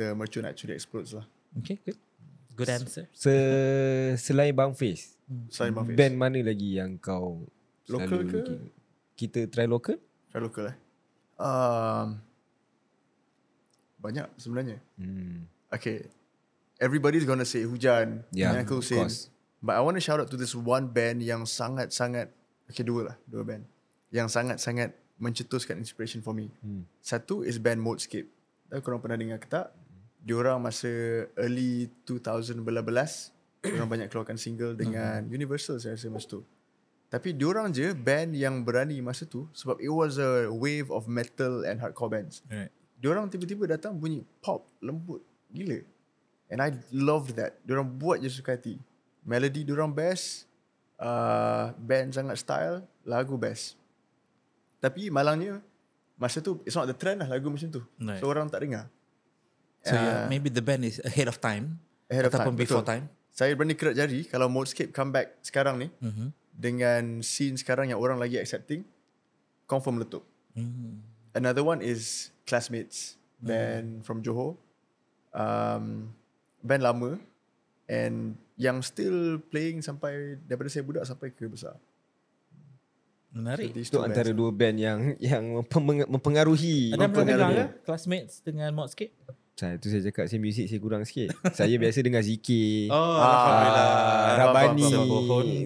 the mercun actually explodes lah. Okay, good. Good answer. Selain Bang Face, band mana lagi yang kau local ke? Kita try local? Try local lah. Banyak sebenarnya. Okay. Everybody's gonna say Hujan. Yeah, of course. But I want to shout out to this one band yang sangat-sangat, okay, dua band yang sangat-sangat mencetuskan inspiration for me. Satu is band Modestep. Korang pernah dengar ke tak? Diorang masa early 2000 belabelas, diorang banyak keluarkan single dengan Universal, saya rasa masa tu. Tapi diorang je band yang berani masa tu, sebab it was a wave of metal and hardcore bands. Diorang tiba-tiba datang bunyi pop lembut gila, and I loved that. Diorang buat je suka hati. Melody diorang best, band sangat style, lagu best. Tapi malangnya masa tu it's not the trend lah lagu macam tu. So orang tak dengar. So yeah, maybe the band is ahead of time. Before time. Saya berani kerat jari kalau Modescape comeback sekarang ni, dengan scene sekarang yang orang lagi accepting, confirm letup. Another one is Classmates, band from Johor, band lama and yang still playing sampai daripada saya budak sampai ke besar. Menarik. So, itu antara dua band yang mempengaruhi. Ada mendengar Classmates dengan Modescape? Itu saya cakap, saya muzik saya kurang sikit. Saya biasa dengar zikir, Rabani,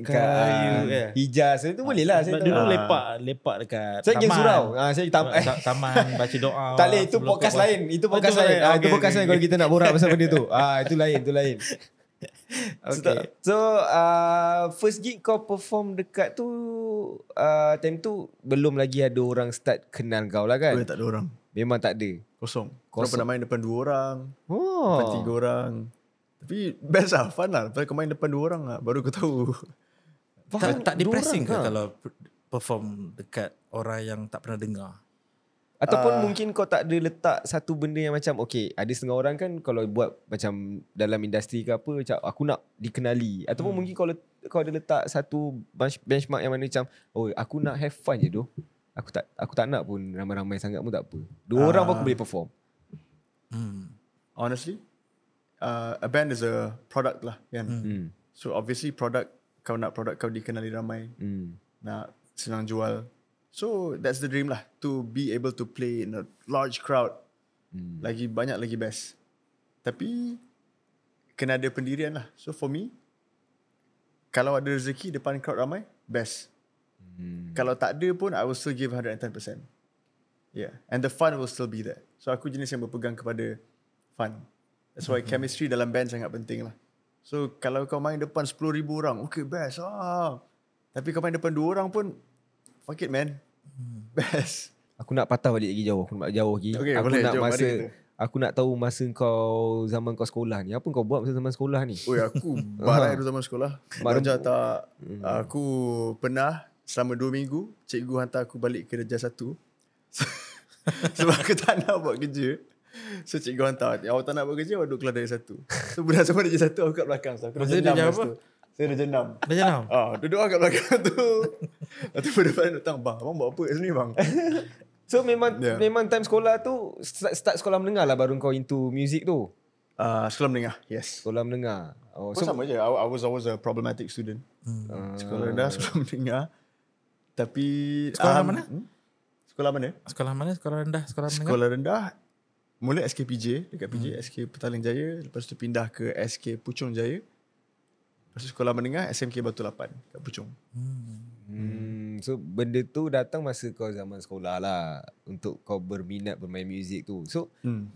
Kayu, Hijaz. Itu boleh lah. Saya dulu lepak dekat saya taman. Saya taman baca doa. Tak boleh, itu podcast lain. Itu podcast lain kalau kita nak borak pasal benda tu. Itu lain. Okay. So first gig kau perform dekat tu, time tu belum lagi ada orang start kenal kau lah kan? Tak ada orang. Memang tak ada. Kosong. Kau pernah main depan 2 orang, depan 3 orang. Tapi best lah, fun lah. Lepas kau main depan 2 orang lah, baru kau tahu. Tak depressing ke kalau perform dekat orang yang tak pernah dengar? Ataupun mungkin kau tak ada letak satu benda yang macam, okay, ada setengah orang kan kalau buat macam dalam industri ke apa, macam aku nak dikenali. Ataupun mungkin kau ada letak satu benchmark yang mana macam, oh aku nak have fun je doh. Aku tak nak pun ramai-ramai sangat pun tak apa. 2 orang pun aku boleh perform. Honestly, a band is a product lah kan. So obviously product kau dikenali ramai, nak senang jual. So that's the dream lah, to be able to play in a large crowd, lagi banyak lagi best. Tapi kena ada pendirian lah. So for me, kalau ada rezeki depan crowd ramai, best. Kalau tak ada pun I will still give 110%. Yeah. And the fun will still be there. So aku jenis yang berpegang kepada fun. That's why chemistry dalam band sangat penting lah. So kalau kau main depan 10,000 orang, okay best ah. Tapi kau main depan 2 orang pun, fuck it man. Best. Aku nak patah balik lagi jauh. Aku nak jauh lagi, okay, aku boleh, nak masa aku nak tahu masa kau zaman kau sekolah ni. Apa kau buat masa zaman sekolah ni? Oi, aku barai dulu zaman sekolah. Belajar tak. Aku pernah selama 2 minggu cikgu hantar aku balik kerja 1. Sebab aku tak nak buat kerja. So cikgu hantar, awak tak nak buat kerja, awak duduk kelas dari 1. So budak semua dari 1, aku kat belakang. So, aku Saya dah jenam. Duduk kat belakang tu. Lepas tu pada datang, bang, abang buat apa kat sini bang? So memang memang time sekolah tu, start sekolah menengah lah baru kau into music tu. Sekolah menengah, yes. Sekolah menengah. Oh, so sama je. I was always a problematic student. Sekolah rendah, sekolah menengah. Tapi sekolah mana? Sekolah mana? Sekolah mana? Sekolah rendah, sekolah menengah. Sekolah rendah mula SKPJ, dekat PJ, SK Petaling Jaya, lepas tu pindah ke SK Puchong Jaya. Lepas sekolah menengah SMK Batu 8 kat Puchong. So benda tu datang masa kau zaman sekolah lah, untuk kau berminat bermain muzik tu. So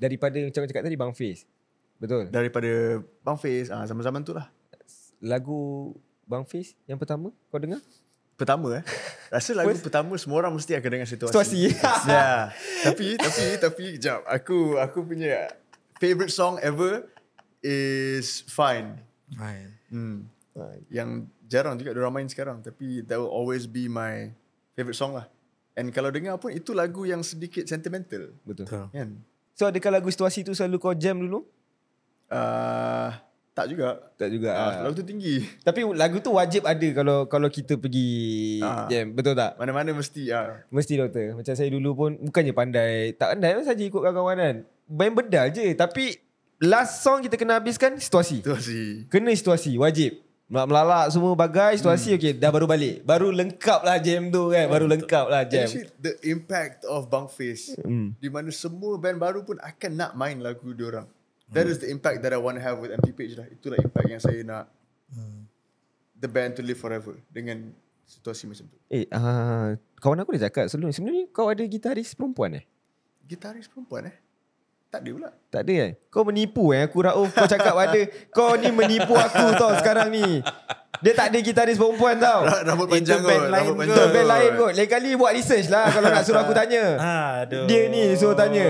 daripada macam cakap tadi Bang Face, betul? Daripada Bang Face, zaman-zaman tu lah. Lagu Bang Face yang pertama kau dengar? Pertama Rasa lagu pertama semua orang mesti akan dengar situasi. Ya. Tapi jap, aku punya favorite song ever is Fine. Yang jarang juga diorang main sekarang, tapi that will always be my favorite song lah. And kalau dengar pun itu lagu yang sedikit sentimental. Betul. Kan? So adakah lagu situasi tu selalu kau jam dulu? Tak juga. Lagu tu tinggi. Tapi lagu tu wajib ada kalau kita pergi jam, betul tak? Mana-mana mesti. Mesti doktor. Macam saya dulu pun bukannya pandai, tak pandai saja ikut kawan-kawan kan. Main bedal je, tapi last song kita kena habiskan situasi. Kena situasi, wajib. Melalak semua bagai situasi, okey dah baru balik. Baru lengkap lah jam tu kan. Baru lengkap lah jam. Actually, the impact of Bang Face, di mana semua band baru pun akan nak main lagu diorang. That is the impact that I want to have with Empty Page lah. Itulah impact yang saya nak the band to live forever dengan situasi macam tu. Kawan aku dah cakap sebelum ni kau ada gitaris perempuan? Gitaris perempuan? Tak ada pula. Tak ada kan? Kau menipu aku Rauf. Kau cakap ada. Kau ni menipu aku tau sekarang ni. Dia tak ada gitaris perempuan tau. Rambut panjang kot. Band lain kot. Lain kali buat research lah. Kalau nak suruh aku tanya. Dia ni suruh tanya.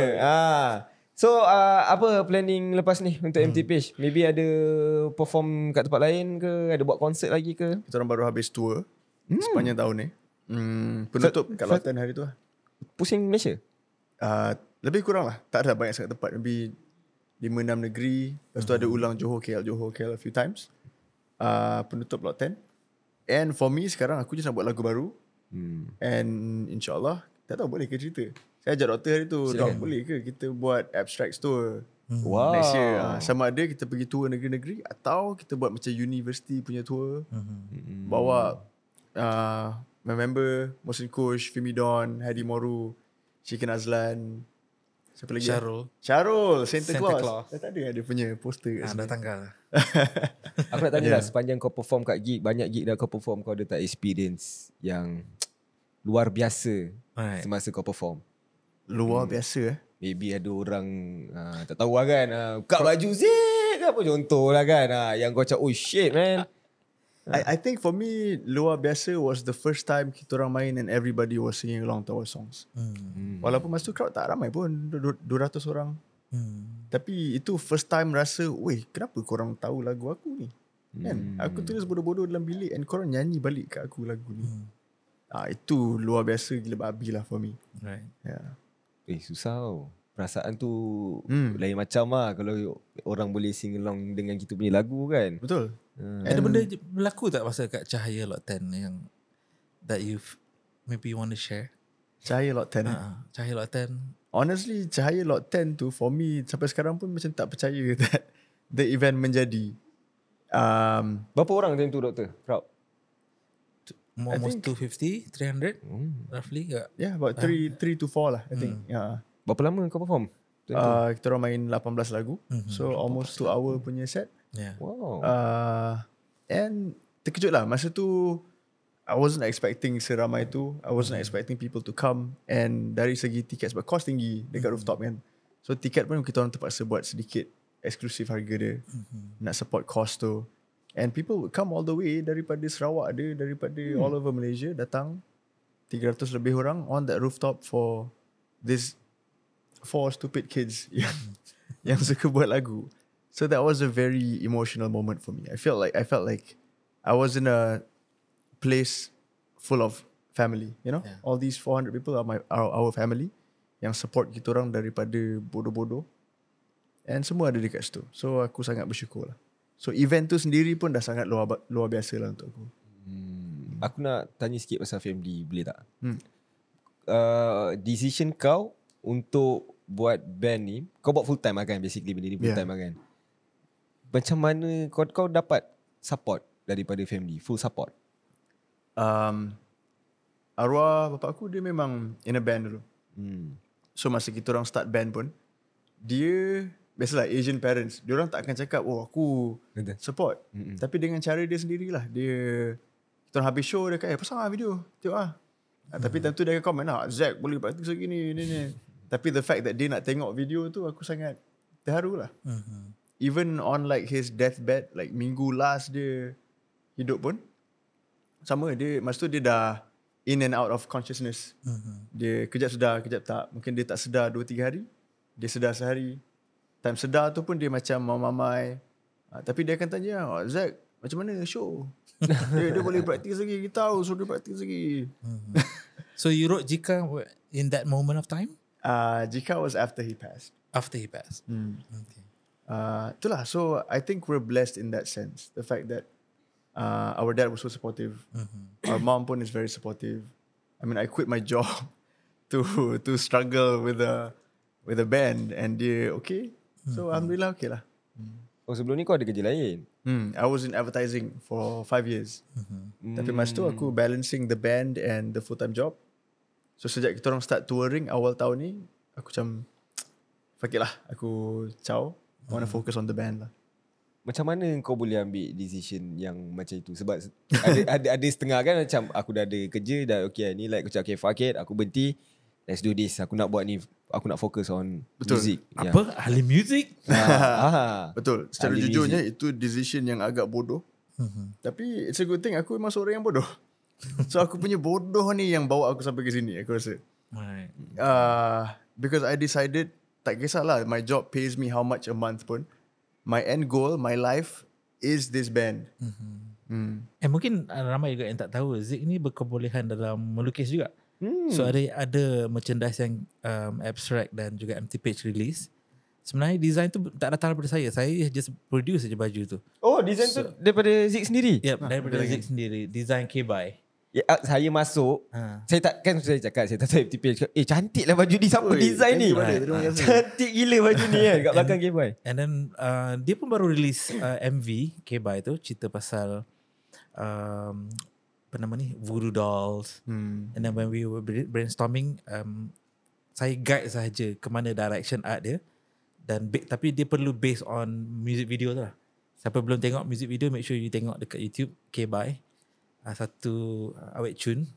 So apa planning lepas ni untuk Empty Page? Maybe ada perform kat tempat lain ke? Ada buat konsert lagi ke? Kita orang baru habis tour sepanjang tahun ni. Penutup kat Latin hari tu lah. Pusing Malaysia? Lebih kurang lah. Tak ada banyak sangat tempat. Maybe 5-6 negeri. Lepas tu ada ulang Johor KL a few times. Penutup Lot 10. And for me sekarang aku je nak buat lagu baru. And insyaAllah, tak tahu boleh ke cerita. Saya ajak doktor hari tu, Dok, boleh ke kita buat abstracts tour Malaysia? Sama ada kita pergi tour negeri-negeri, atau kita buat macam university punya tour. Bawa my member Mohsen Kosh, Fimi Don, Hadi Moru, Chicken Azlan, siapa lagi? Syarul, Santa Claus. Dah tak ada punya poster kat sini. Dah tanggal. Aku nak tanya lah, sepanjang kau perform kat gig, banyak gig dah kau perform, kau ada tak experience yang luar biasa semasa kau perform? Luar biasa? Maybe ada orang, tak tahu lah kan, buka baju Zik, apa contoh lah kan, yang kau cakap, oh shit man. I think for me, luar biasa was the first time kita orang main and everybody was singing along to our songs. Walaupun masa tu crowd tak ramai pun, 200 orang. Tapi itu first time rasa, weh, kenapa korang tahu lagu aku ni? Kan? Aku tulis bodoh-bodoh dalam bilik and korang nyanyi balik kat aku lagu ni. Itu luar biasa gila babi lah for me. Right. Yeah. Susah tau. Perasaan tu lain macam lah kalau orang boleh sing along dengan kita punya lagu kan. Betul. Ada benda berlaku tak pasal kat Cahaya Lot 10 yang that you maybe you want to share? Cahaya Lot 10? Cahaya Lot 10. Honestly, Cahaya Lot 10 tu for me sampai sekarang pun macam tak percaya that the event menjadi. Berapa orang time tu doktor? Crowd? Almost 250, 300 roughly. Yeah, about 3 to 4 lah I think. Berapa lama kau perform? Kita orang main 18 lagu. So almost 2 hour punya set. Yeah. Wow. And terkejut lah. Masa tu I wasn't expecting seramai tu. I wasn't expecting people to come. And dari segi tiket, sebab cost tinggi dekat rooftop kan, so tiket pun kita orang terpaksa buat sedikit eksklusif harga dia, nak support cost tu. And people would come all the way daripada Sarawak dia, daripada all over Malaysia, datang 300 lebih orang on that rooftop for this four stupid kids yang suka buat lagu. So that was a very emotional moment for me. I felt like I was in a place full of family, you know. Yeah. All these 400 people are our family yang support kita orang daripada bodoh-bodoh. And semua ada dekat situ. So aku sangat bersyukur lah. So event tu sendiri pun dah sangat luar biasa lah untuk aku. Aku nak tanya sikit pasal family, boleh tak? Decision kau untuk buat band ni, kau buat full time lah kan, basically benda ni full time lah kan. Macam mana kau dapat support daripada family, full support? Arwah bapa aku dia memang in a band dulu. So masa kita orang start band pun, dia biasalah Asian parents, dia orang tak akan cakap oh aku support. Tapi dengan cara dia sendirilah. Kita orang habis show dia kata, pasang lah video, tengok lah. Tapi tentu dia akan komen lah, Zack boleh praktis segini ni. Tapi the fact that dia nak tengok video tu, aku sangat terharu lah. Even on like his deathbed, like minggu last dia hidup pun sama, dia masa tu dia dah in and out of consciousness. Dia kejap sedar, kejap tak. Mungkin dia tak sedar 2-3 hari, dia sedar sehari. Time sedar tu pun dia macam mamai. Tapi dia akan tanya, oh, Zack macam mana show? dia boleh praktis lagi. Kita tahu suruh dia praktis lagi. So you wrote Jika in that moment of time? Jika was after he passed. After he passed. Okay. Itulah. So I think we're blessed in that sense. The fact that our dad was so supportive. Our mom pun is very supportive. I mean, I quit my job to struggle with a band. And dia okay. So alhamdulillah okay lah. Oh, sebelum ni kau ada kerja lain? I was in advertising for 5 years. Tapi masa tu aku balancing the band and the full-time job. So sejak kita orang start touring awal tahun ni, aku macam fuck it lah, aku ciao. I want to focus on the band lah. Macam mana kau boleh ambil decision yang macam itu? Sebab ada setengah kan macam aku dah ada kerja dah, okay ni like macam okay fuck it, aku berhenti. Let's do this. Aku nak buat ni. Aku nak fokus on music. Apa? Yeah. Ahli music? Betul. Secara ahli jujurnya music. Itu decision yang agak bodoh. Tapi it's a good thing. Aku memang seorang yang bodoh. So aku punya bodoh ni yang bawa aku sampai ke sini, aku rasa. Right. Because I decided, tak kisahlah my job pays me how much a month pun, my end goal, my life is this band. And mungkin ramai juga yang tak tahu Zik ni berkebolehan dalam melukis juga. So ada merchandise yang abstract dan juga empty page release. Sebenarnya design tu tak datang daripada saya. Saya just produce saja baju tu. Oh, design tu daripada Zik sendiri? Ya, daripada Zik sendiri. Design K-Buy. Saya masuk. Saya tak, kan saya cakap saya tak tahu empty page. Cantik lah baju ni. Siapa design ni? Cantik gila baju ni kan kat belakang K-Buy. And then dia pun baru release MV K-Buy tu. Cerita pasal apa nama ni, voodoo dolls. And then when we were brainstorming, saya guide sahaja ke mana direction art dia. Dan tapi dia perlu based on music video tu lah. Siapa belum tengok music video, make sure you tengok dekat YouTube K-Buy. Satu Awet Tune.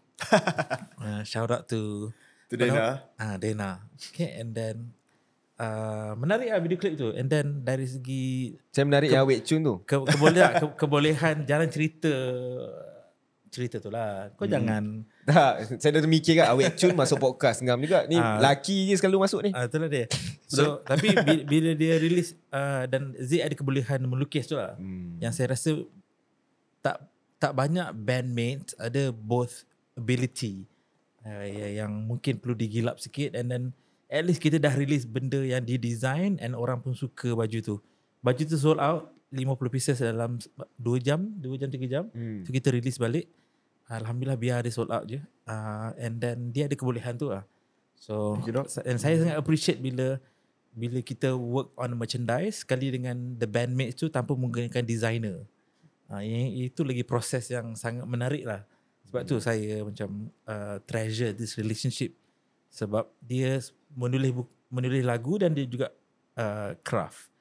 Shout out to Dena. Dena. Okay, and then menarik lah video klip tu. And then dari segi saya menarik Awet Tune tu kebolehan jalan cerita tu lah. Kau jangan tak, saya dah mikir kan Awet Tune masuk podcast ngam juga ni. Laki je selalu masuk ni. Itulah dia. So tapi bila dia release dan Zik ada kebolehan melukis tu lah, yang saya rasa tak banyak bandmates ada both ability yang mungkin perlu digilap sikit. And then at least kita dah release benda yang didesign and orang pun suka baju tu. Baju tu sold out 50 pieces dalam 2 jam 3 jam. So kita release balik, alhamdulillah biar dia sold out je. And then dia ada kebolehan tu lah. So and saya sangat appreciate bila kita work on merchandise sekali dengan the bandmates tu tanpa menggunakan designer. Itu lagi proses yang sangat menarik lah. Sebab tu saya macam treasure this relationship. Sebab dia menulis lagu dan dia juga craft.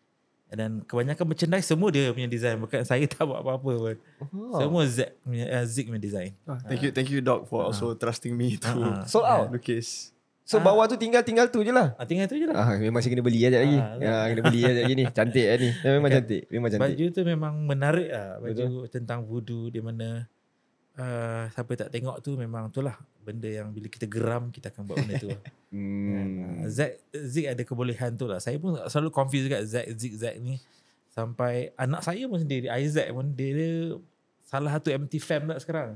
Dan kebanyakan merchandise semua dia punya design. Bukan saya tak buat apa-apa pun. Oh. Semua Zack punya, punya design. Oh, thank you Doc for also trusting me to sold out the case. So bawah tu tinggal tu je lah. Memang saya kena beli sekejap lagi. Kena beli sekejap lagi ni. Cantik lah ni. Memang cantik. Baju tu memang menarik lah. Baju tentang voodoo di mana siapa tak tengok tu memang tu lah. Benda yang bila kita geram kita akan buat benda tu lah. Zack ada kebolehan tu lah. Saya pun selalu confused juga Zack ni. Sampai anak saya pun sendiri, Isaac pun, dia salah satu empty fam lah sekarang.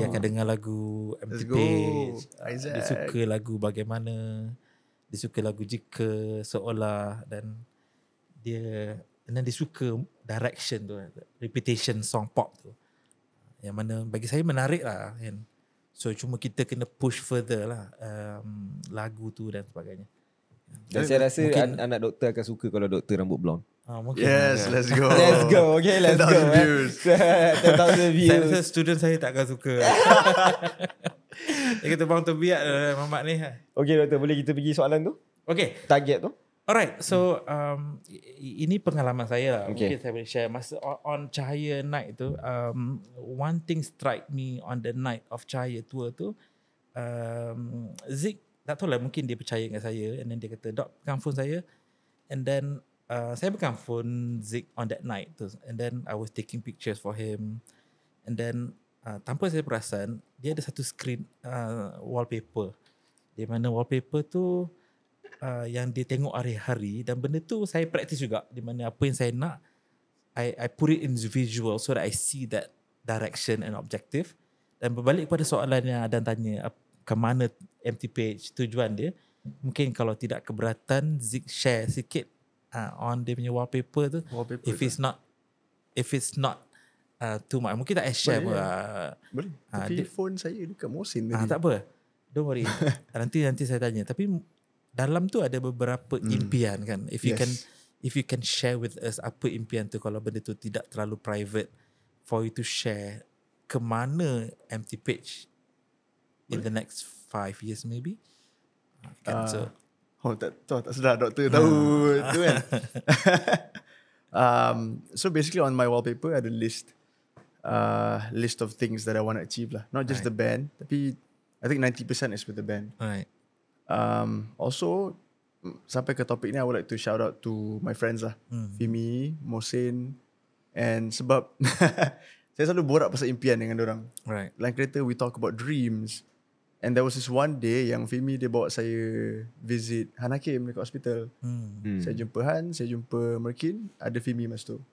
Dia akan dengar lagu Empty Page. Dia suka lagu Bagaimana. Dia suka lagu Jika, Seolah. Dan dia suka direction tu, repetition song pop tu, yang mana bagi saya menarik lah kan. So cuma kita kena push further lah lagu tu dan sebagainya. Dan saya rasa mungkin, anak doktor akan suka kalau doktor rambut blonde. Yes, let's go. Okay, let's go. 10,000 views. 10,000 views. Saya rasa student saya tak akan suka. Dia kata bang terbiak mamak ni. Okay, doktor, boleh kita pergi soalan tu? Okay. Target tu? Alright, so ini pengalaman saya lah. Okay. Mungkin saya boleh share. Masa on Cahaya night tu, one thing strike me on the night of Cahaya tour tu, Zik, tak tahu lah, mungkin dia percaya dengan saya. And then dia kata, Dok, pegang phone saya. And then saya pegang phone Zik on that night tu. And then I was taking pictures for him. And then tanpa saya perasan, dia ada satu screen wallpaper, di mana wallpaper tu yang dia tengok hari-hari. Dan benda tu saya practice juga, di mana apa yang saya nak, I put it in visual so that I see that direction and objective. Dan berbalik kepada soalan yang Adam tanya, ke mana empty page tujuan dia, mungkin kalau tidak keberatan, Zik share sikit on dia punya wallpaper tu, if it's not too much, mungkin tak share pun. Boleh. Tapi phone saya dekat Mohsen tadi. Tak apa, don't worry. Nanti saya tanya. Tapi dalam tu ada beberapa impian kan. If you can share with us apa impian tu, kalau benda tu tidak terlalu private for you to share, ke mana empty page in the next 5 years maybe. Kan, so tak sedar doktor tahu tu kan. So basically on my wallpaper ada list of things that I want to achieve lah. Not just the band, tapi I think 90% is with the band. Right. Also sampai ke topik ni, I would like to shout out to my friends lah. Fimi, Mohsen, and sebab saya selalu borak pasal impian dengan dorang. Right. Dalam kereta we talk about dreams. And there was this one day yang Fimi dia bawa saya visit Han Hakim dekat hospital. Saya jumpa Han, saya jumpa Merkin, ada Fimi masa tu.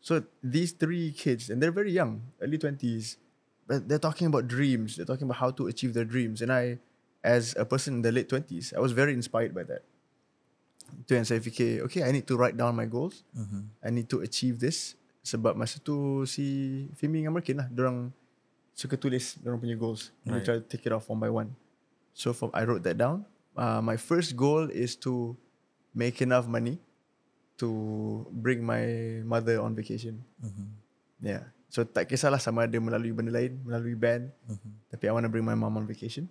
So these three kids, and they're very young, early 20s, but they're talking about dreams, they're talking about how to achieve their dreams. And I, as a person in the late 20s, I was very inspired by that. Tu yang saya fikir, okay, I need to write down my goals. I need to achieve this. Sebab masa tu si Fimi dengan Merkin lah, diorang suka tulis diorang punya goals. We try to take it off one by one. So I wrote that down. My first goal is to make enough money to bring my mother on vacation. Yeah. So tak kisahlah sama ada melalui benda lain, melalui band. Tapi I want to bring my mom on vacation.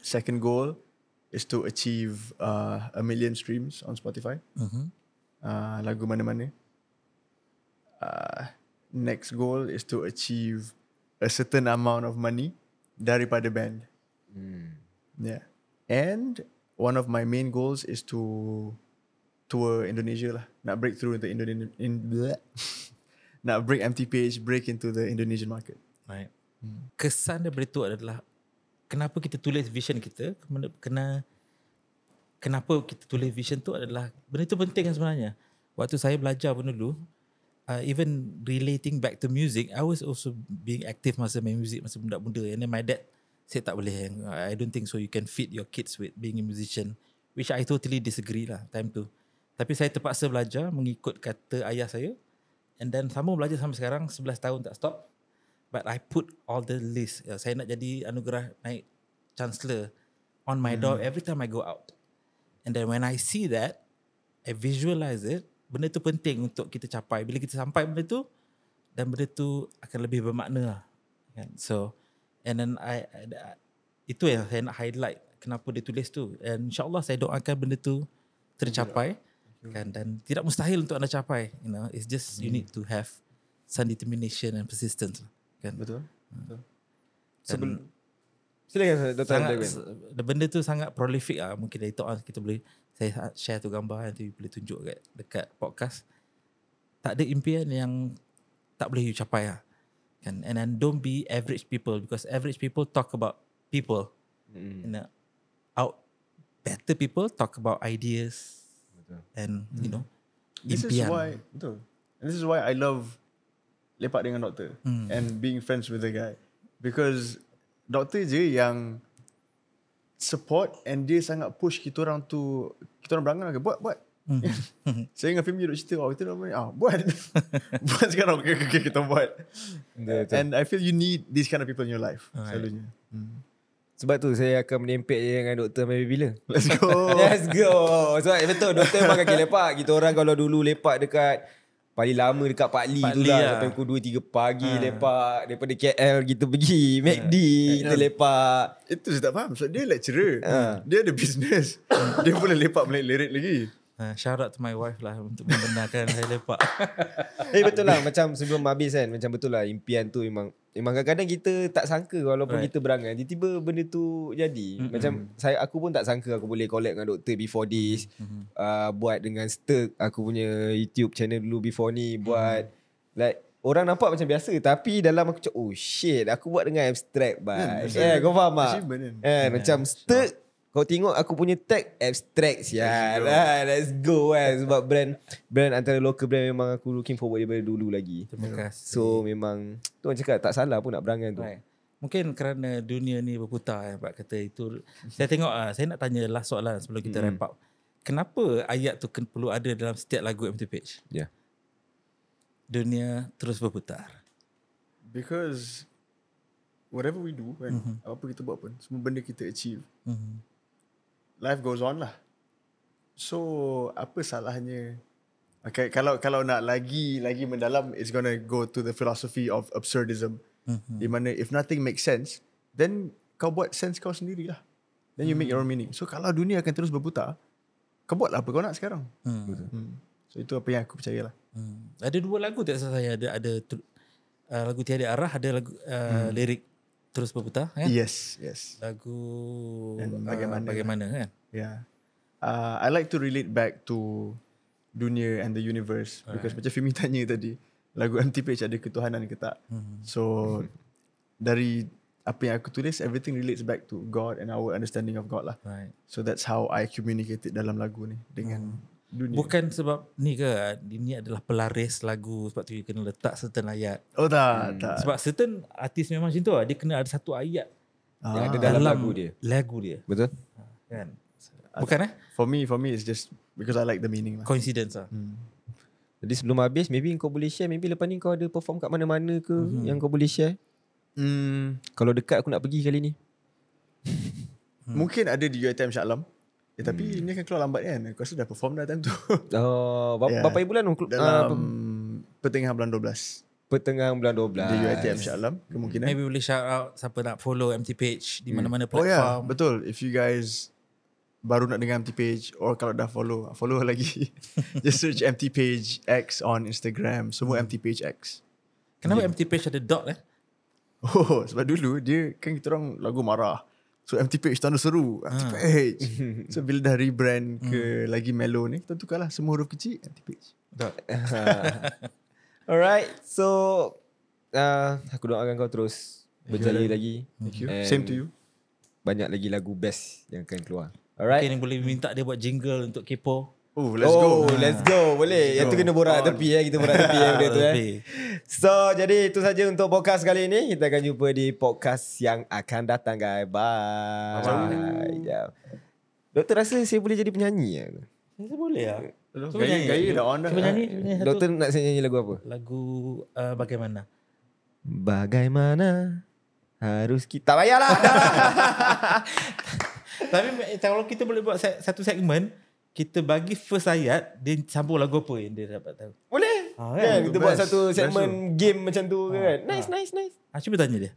Second goal is to achieve 1 million streams on Spotify. Lagu mana-mana. Next goal is to achieve a certain amount of money daripada band. Yeah. And one of my main goals is to tour Indonesia lah. Nak break through into Indonesia. Nak break empty page, break into the Indonesian market. Right. Kesan daripada itu adalah, kenapa kita tulis vision kita, kenapa kita tulis vision tu adalah, benda tu penting kan sebenarnya. Waktu saya belajar pun dulu, even relating back to music, I was also being active masa main music, masa budak-budak. And then my dad said tak boleh, I don't think so you can feed your kids with being a musician, which I totally disagree lah time tu. Tapi saya terpaksa belajar mengikut kata ayah saya. And then sambung belajar sampai sekarang, 11 tahun tak stop. But I put all the list. Saya nak jadi anugerah naik chancellor on my door every time I go out. And then when I see that, I visualize it. Benda tu penting untuk kita capai. Bila kita sampai benda tu, dan benda tu akan lebih bermakna. So, and then itu yang saya nak highlight, kenapa dia tulis tu. And insyaAllah saya doakan benda tu tercapai. kan, dan tidak mustahil untuk anda capai, you know, it's just you need to have some determination and persistence, kan. Betul, betul. Silakan Dr. Anda. Benda tu sangat prolific lah. Mungkin dari talk kita boleh, saya share tu gambar, nanti boleh tunjuk dekat podcast. Tak ada impian yang tak boleh you capai lah, kan. And then don't be average people, because average people talk about people, you know, out better people talk about ideas. And you know, this impian. Is why betul. And this is why I love lepak dengan doktor and being friends with the guy, because doktor je yang support and dia sangat push kita orang tu, kita orang berangan lagi buat. Saya dengan Fimi duduk cerita, kita nak buat. Buat sekarang, okay, kita buat. And I feel you need these kind of people in your life. Selalunya. Sebab tu saya akan menempel dengan Dr. Maybe bila. Let's go. Let's go. Sebab betul, Dr. memang kaki lepak. Kita orang kalau dulu lepak dekat, paling lama dekat Pak Lee tu lah. Sampai pukul 2-3 pagi lepak. Daripada KL kita pergi McD, kita lepak. Itu saya tak faham. Sebab dia lecturer. Dia ada business. Dia boleh lepak melirik lagi. Shout out to my wife lah untuk membenarkan saya lepak. Betul lah, macam sebelum habis kan, macam betul lah impian tu memang kadang-kadang kita tak sangka, walaupun kita berangan tiba-tiba benda tu jadi. Macam aku pun tak sangka aku boleh collab dengan doktor before this, buat dengan Sturk aku punya YouTube channel dulu before ni, buat like orang nampak macam biasa, tapi dalam aku cakap, oh shit, aku buat dengan abstract bye. Kau faham tak? Macam Sturk, kau tengok aku punya tag abstracts ya. Let's go kan. Sebab brand antara local brand memang aku looking forward daripada dulu lagi. Terima kasih. So memang tu orang cakap tak salah pun nak berangan tu. Mungkin kerana dunia ni berputar Pak kata itu. Saya tengok saya nak tanya last soalan sebelum kita wrap up. Kenapa ayat tu perlu ada dalam setiap lagu Empty Page? Ya. Yeah. Dunia terus berputar. Because whatever we do kan, apa kita buat pun, semua benda kita achieve. Life goes on lah. So apa salahnya? Okay, kalau nak lagi mendalam, it's gonna go to the philosophy of absurdism. Di mana if nothing makes sense, then kau buat sense kau sendiri lah. Then you make your own meaning. So kalau dunia akan terus berputar, kau buatlah apa kau nak sekarang. So itu apa yang aku percaya lah. Ada dua lagu tak saya ada lagu tiada arah, ada lagu lirik terus berputar kan? Yes. Lagu bagaimana kan? Yeah. I like to relate back to dunia and the universe. Alright. Because macam Fimi tanya tadi, lagu Empty Page ada ketuhanan ke tak? So dari apa yang aku tulis, everything relates back to God and our understanding of God lah. Right. So that's how I communicate it dalam lagu ni dengan dunia. Bukan sebab ni ke, ini adalah pelaris lagu, sebab tu dia kena letak certain ayat. Oh tak. Sebab certain artis memang macam tu lah. Dia kena ada satu ayat yang ada dalam lagu dia. Betul kan? Bukan For me it's just because I like the meaning lah. Coincidence lah. Jadi sebelum habis, maybe kau boleh share, maybe lepas ni kau ada perform kat mana-mana ke yang kau boleh share? Kalau dekat aku nak pergi kali ni. Mungkin ada di UiTM Shah Alam. Tapi ini akan keluar lambat kan. Aku rasa dah perform dah time tu. Berapa bulan? Dalam Pertengahan bulan 12 di UiTM Shah Alam. Kemungkinan maybe boleh shout out siapa nak follow Empty Page di mana-mana platform. Betul. If you guys baru nak dengar Empty Page, or kalau dah follow lagi. Just search Empty Page X on Instagram. Semua Empty Page X. Kenapa Empty Page ada dot Oh, sebab dulu dia kan kita orang lagu marah. So Empty Page tanda seru, Empty Page. So bila dah rebrand ke lagi mellow ni, kita tukarlah semua huruf kecil Empty Page. Alright. So aku doakan kau terus berjaya lagi. Thank you. Same to you. Banyak lagi lagu best yang akan keluar. Alright. Mungkin boleh minta dia buat jingle untuk Kepo. Let's go. Boleh. Yang tu kena borak tepi kita borak tepi benda tu So jadi itu saja untuk podcast kali ini. Kita akan jumpa di podcast yang akan datang guys. Bye. Doktor rasa saya boleh jadi penyanyi ke? Saya boleh lah. Gaya dah on dah. Doktor nak saya nyanyi lagu apa? Lagu bagaimana? Bagaimana harus kita. Tak payahlah. Tapi kalau kita boleh buat satu segmen, kita bagi first ayat, dia sambung lagu apa yang dia dapat tahu. Boleh. Kita buat satu segmen game macam tu kan. Nice. Cuba tanya dia.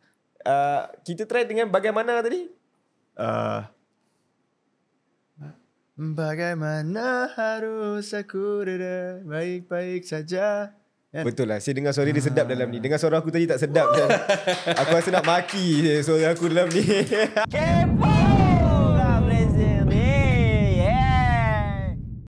Kita try dengan bagaimana tadi? Bagaimana harus aku reda, baik-baik saja. Betul lah. Saya dengar suara dia sedap dalam ni. Dengar suara aku tadi tak sedap. Aku rasa nak maki je suara aku dalam ni. Kepo.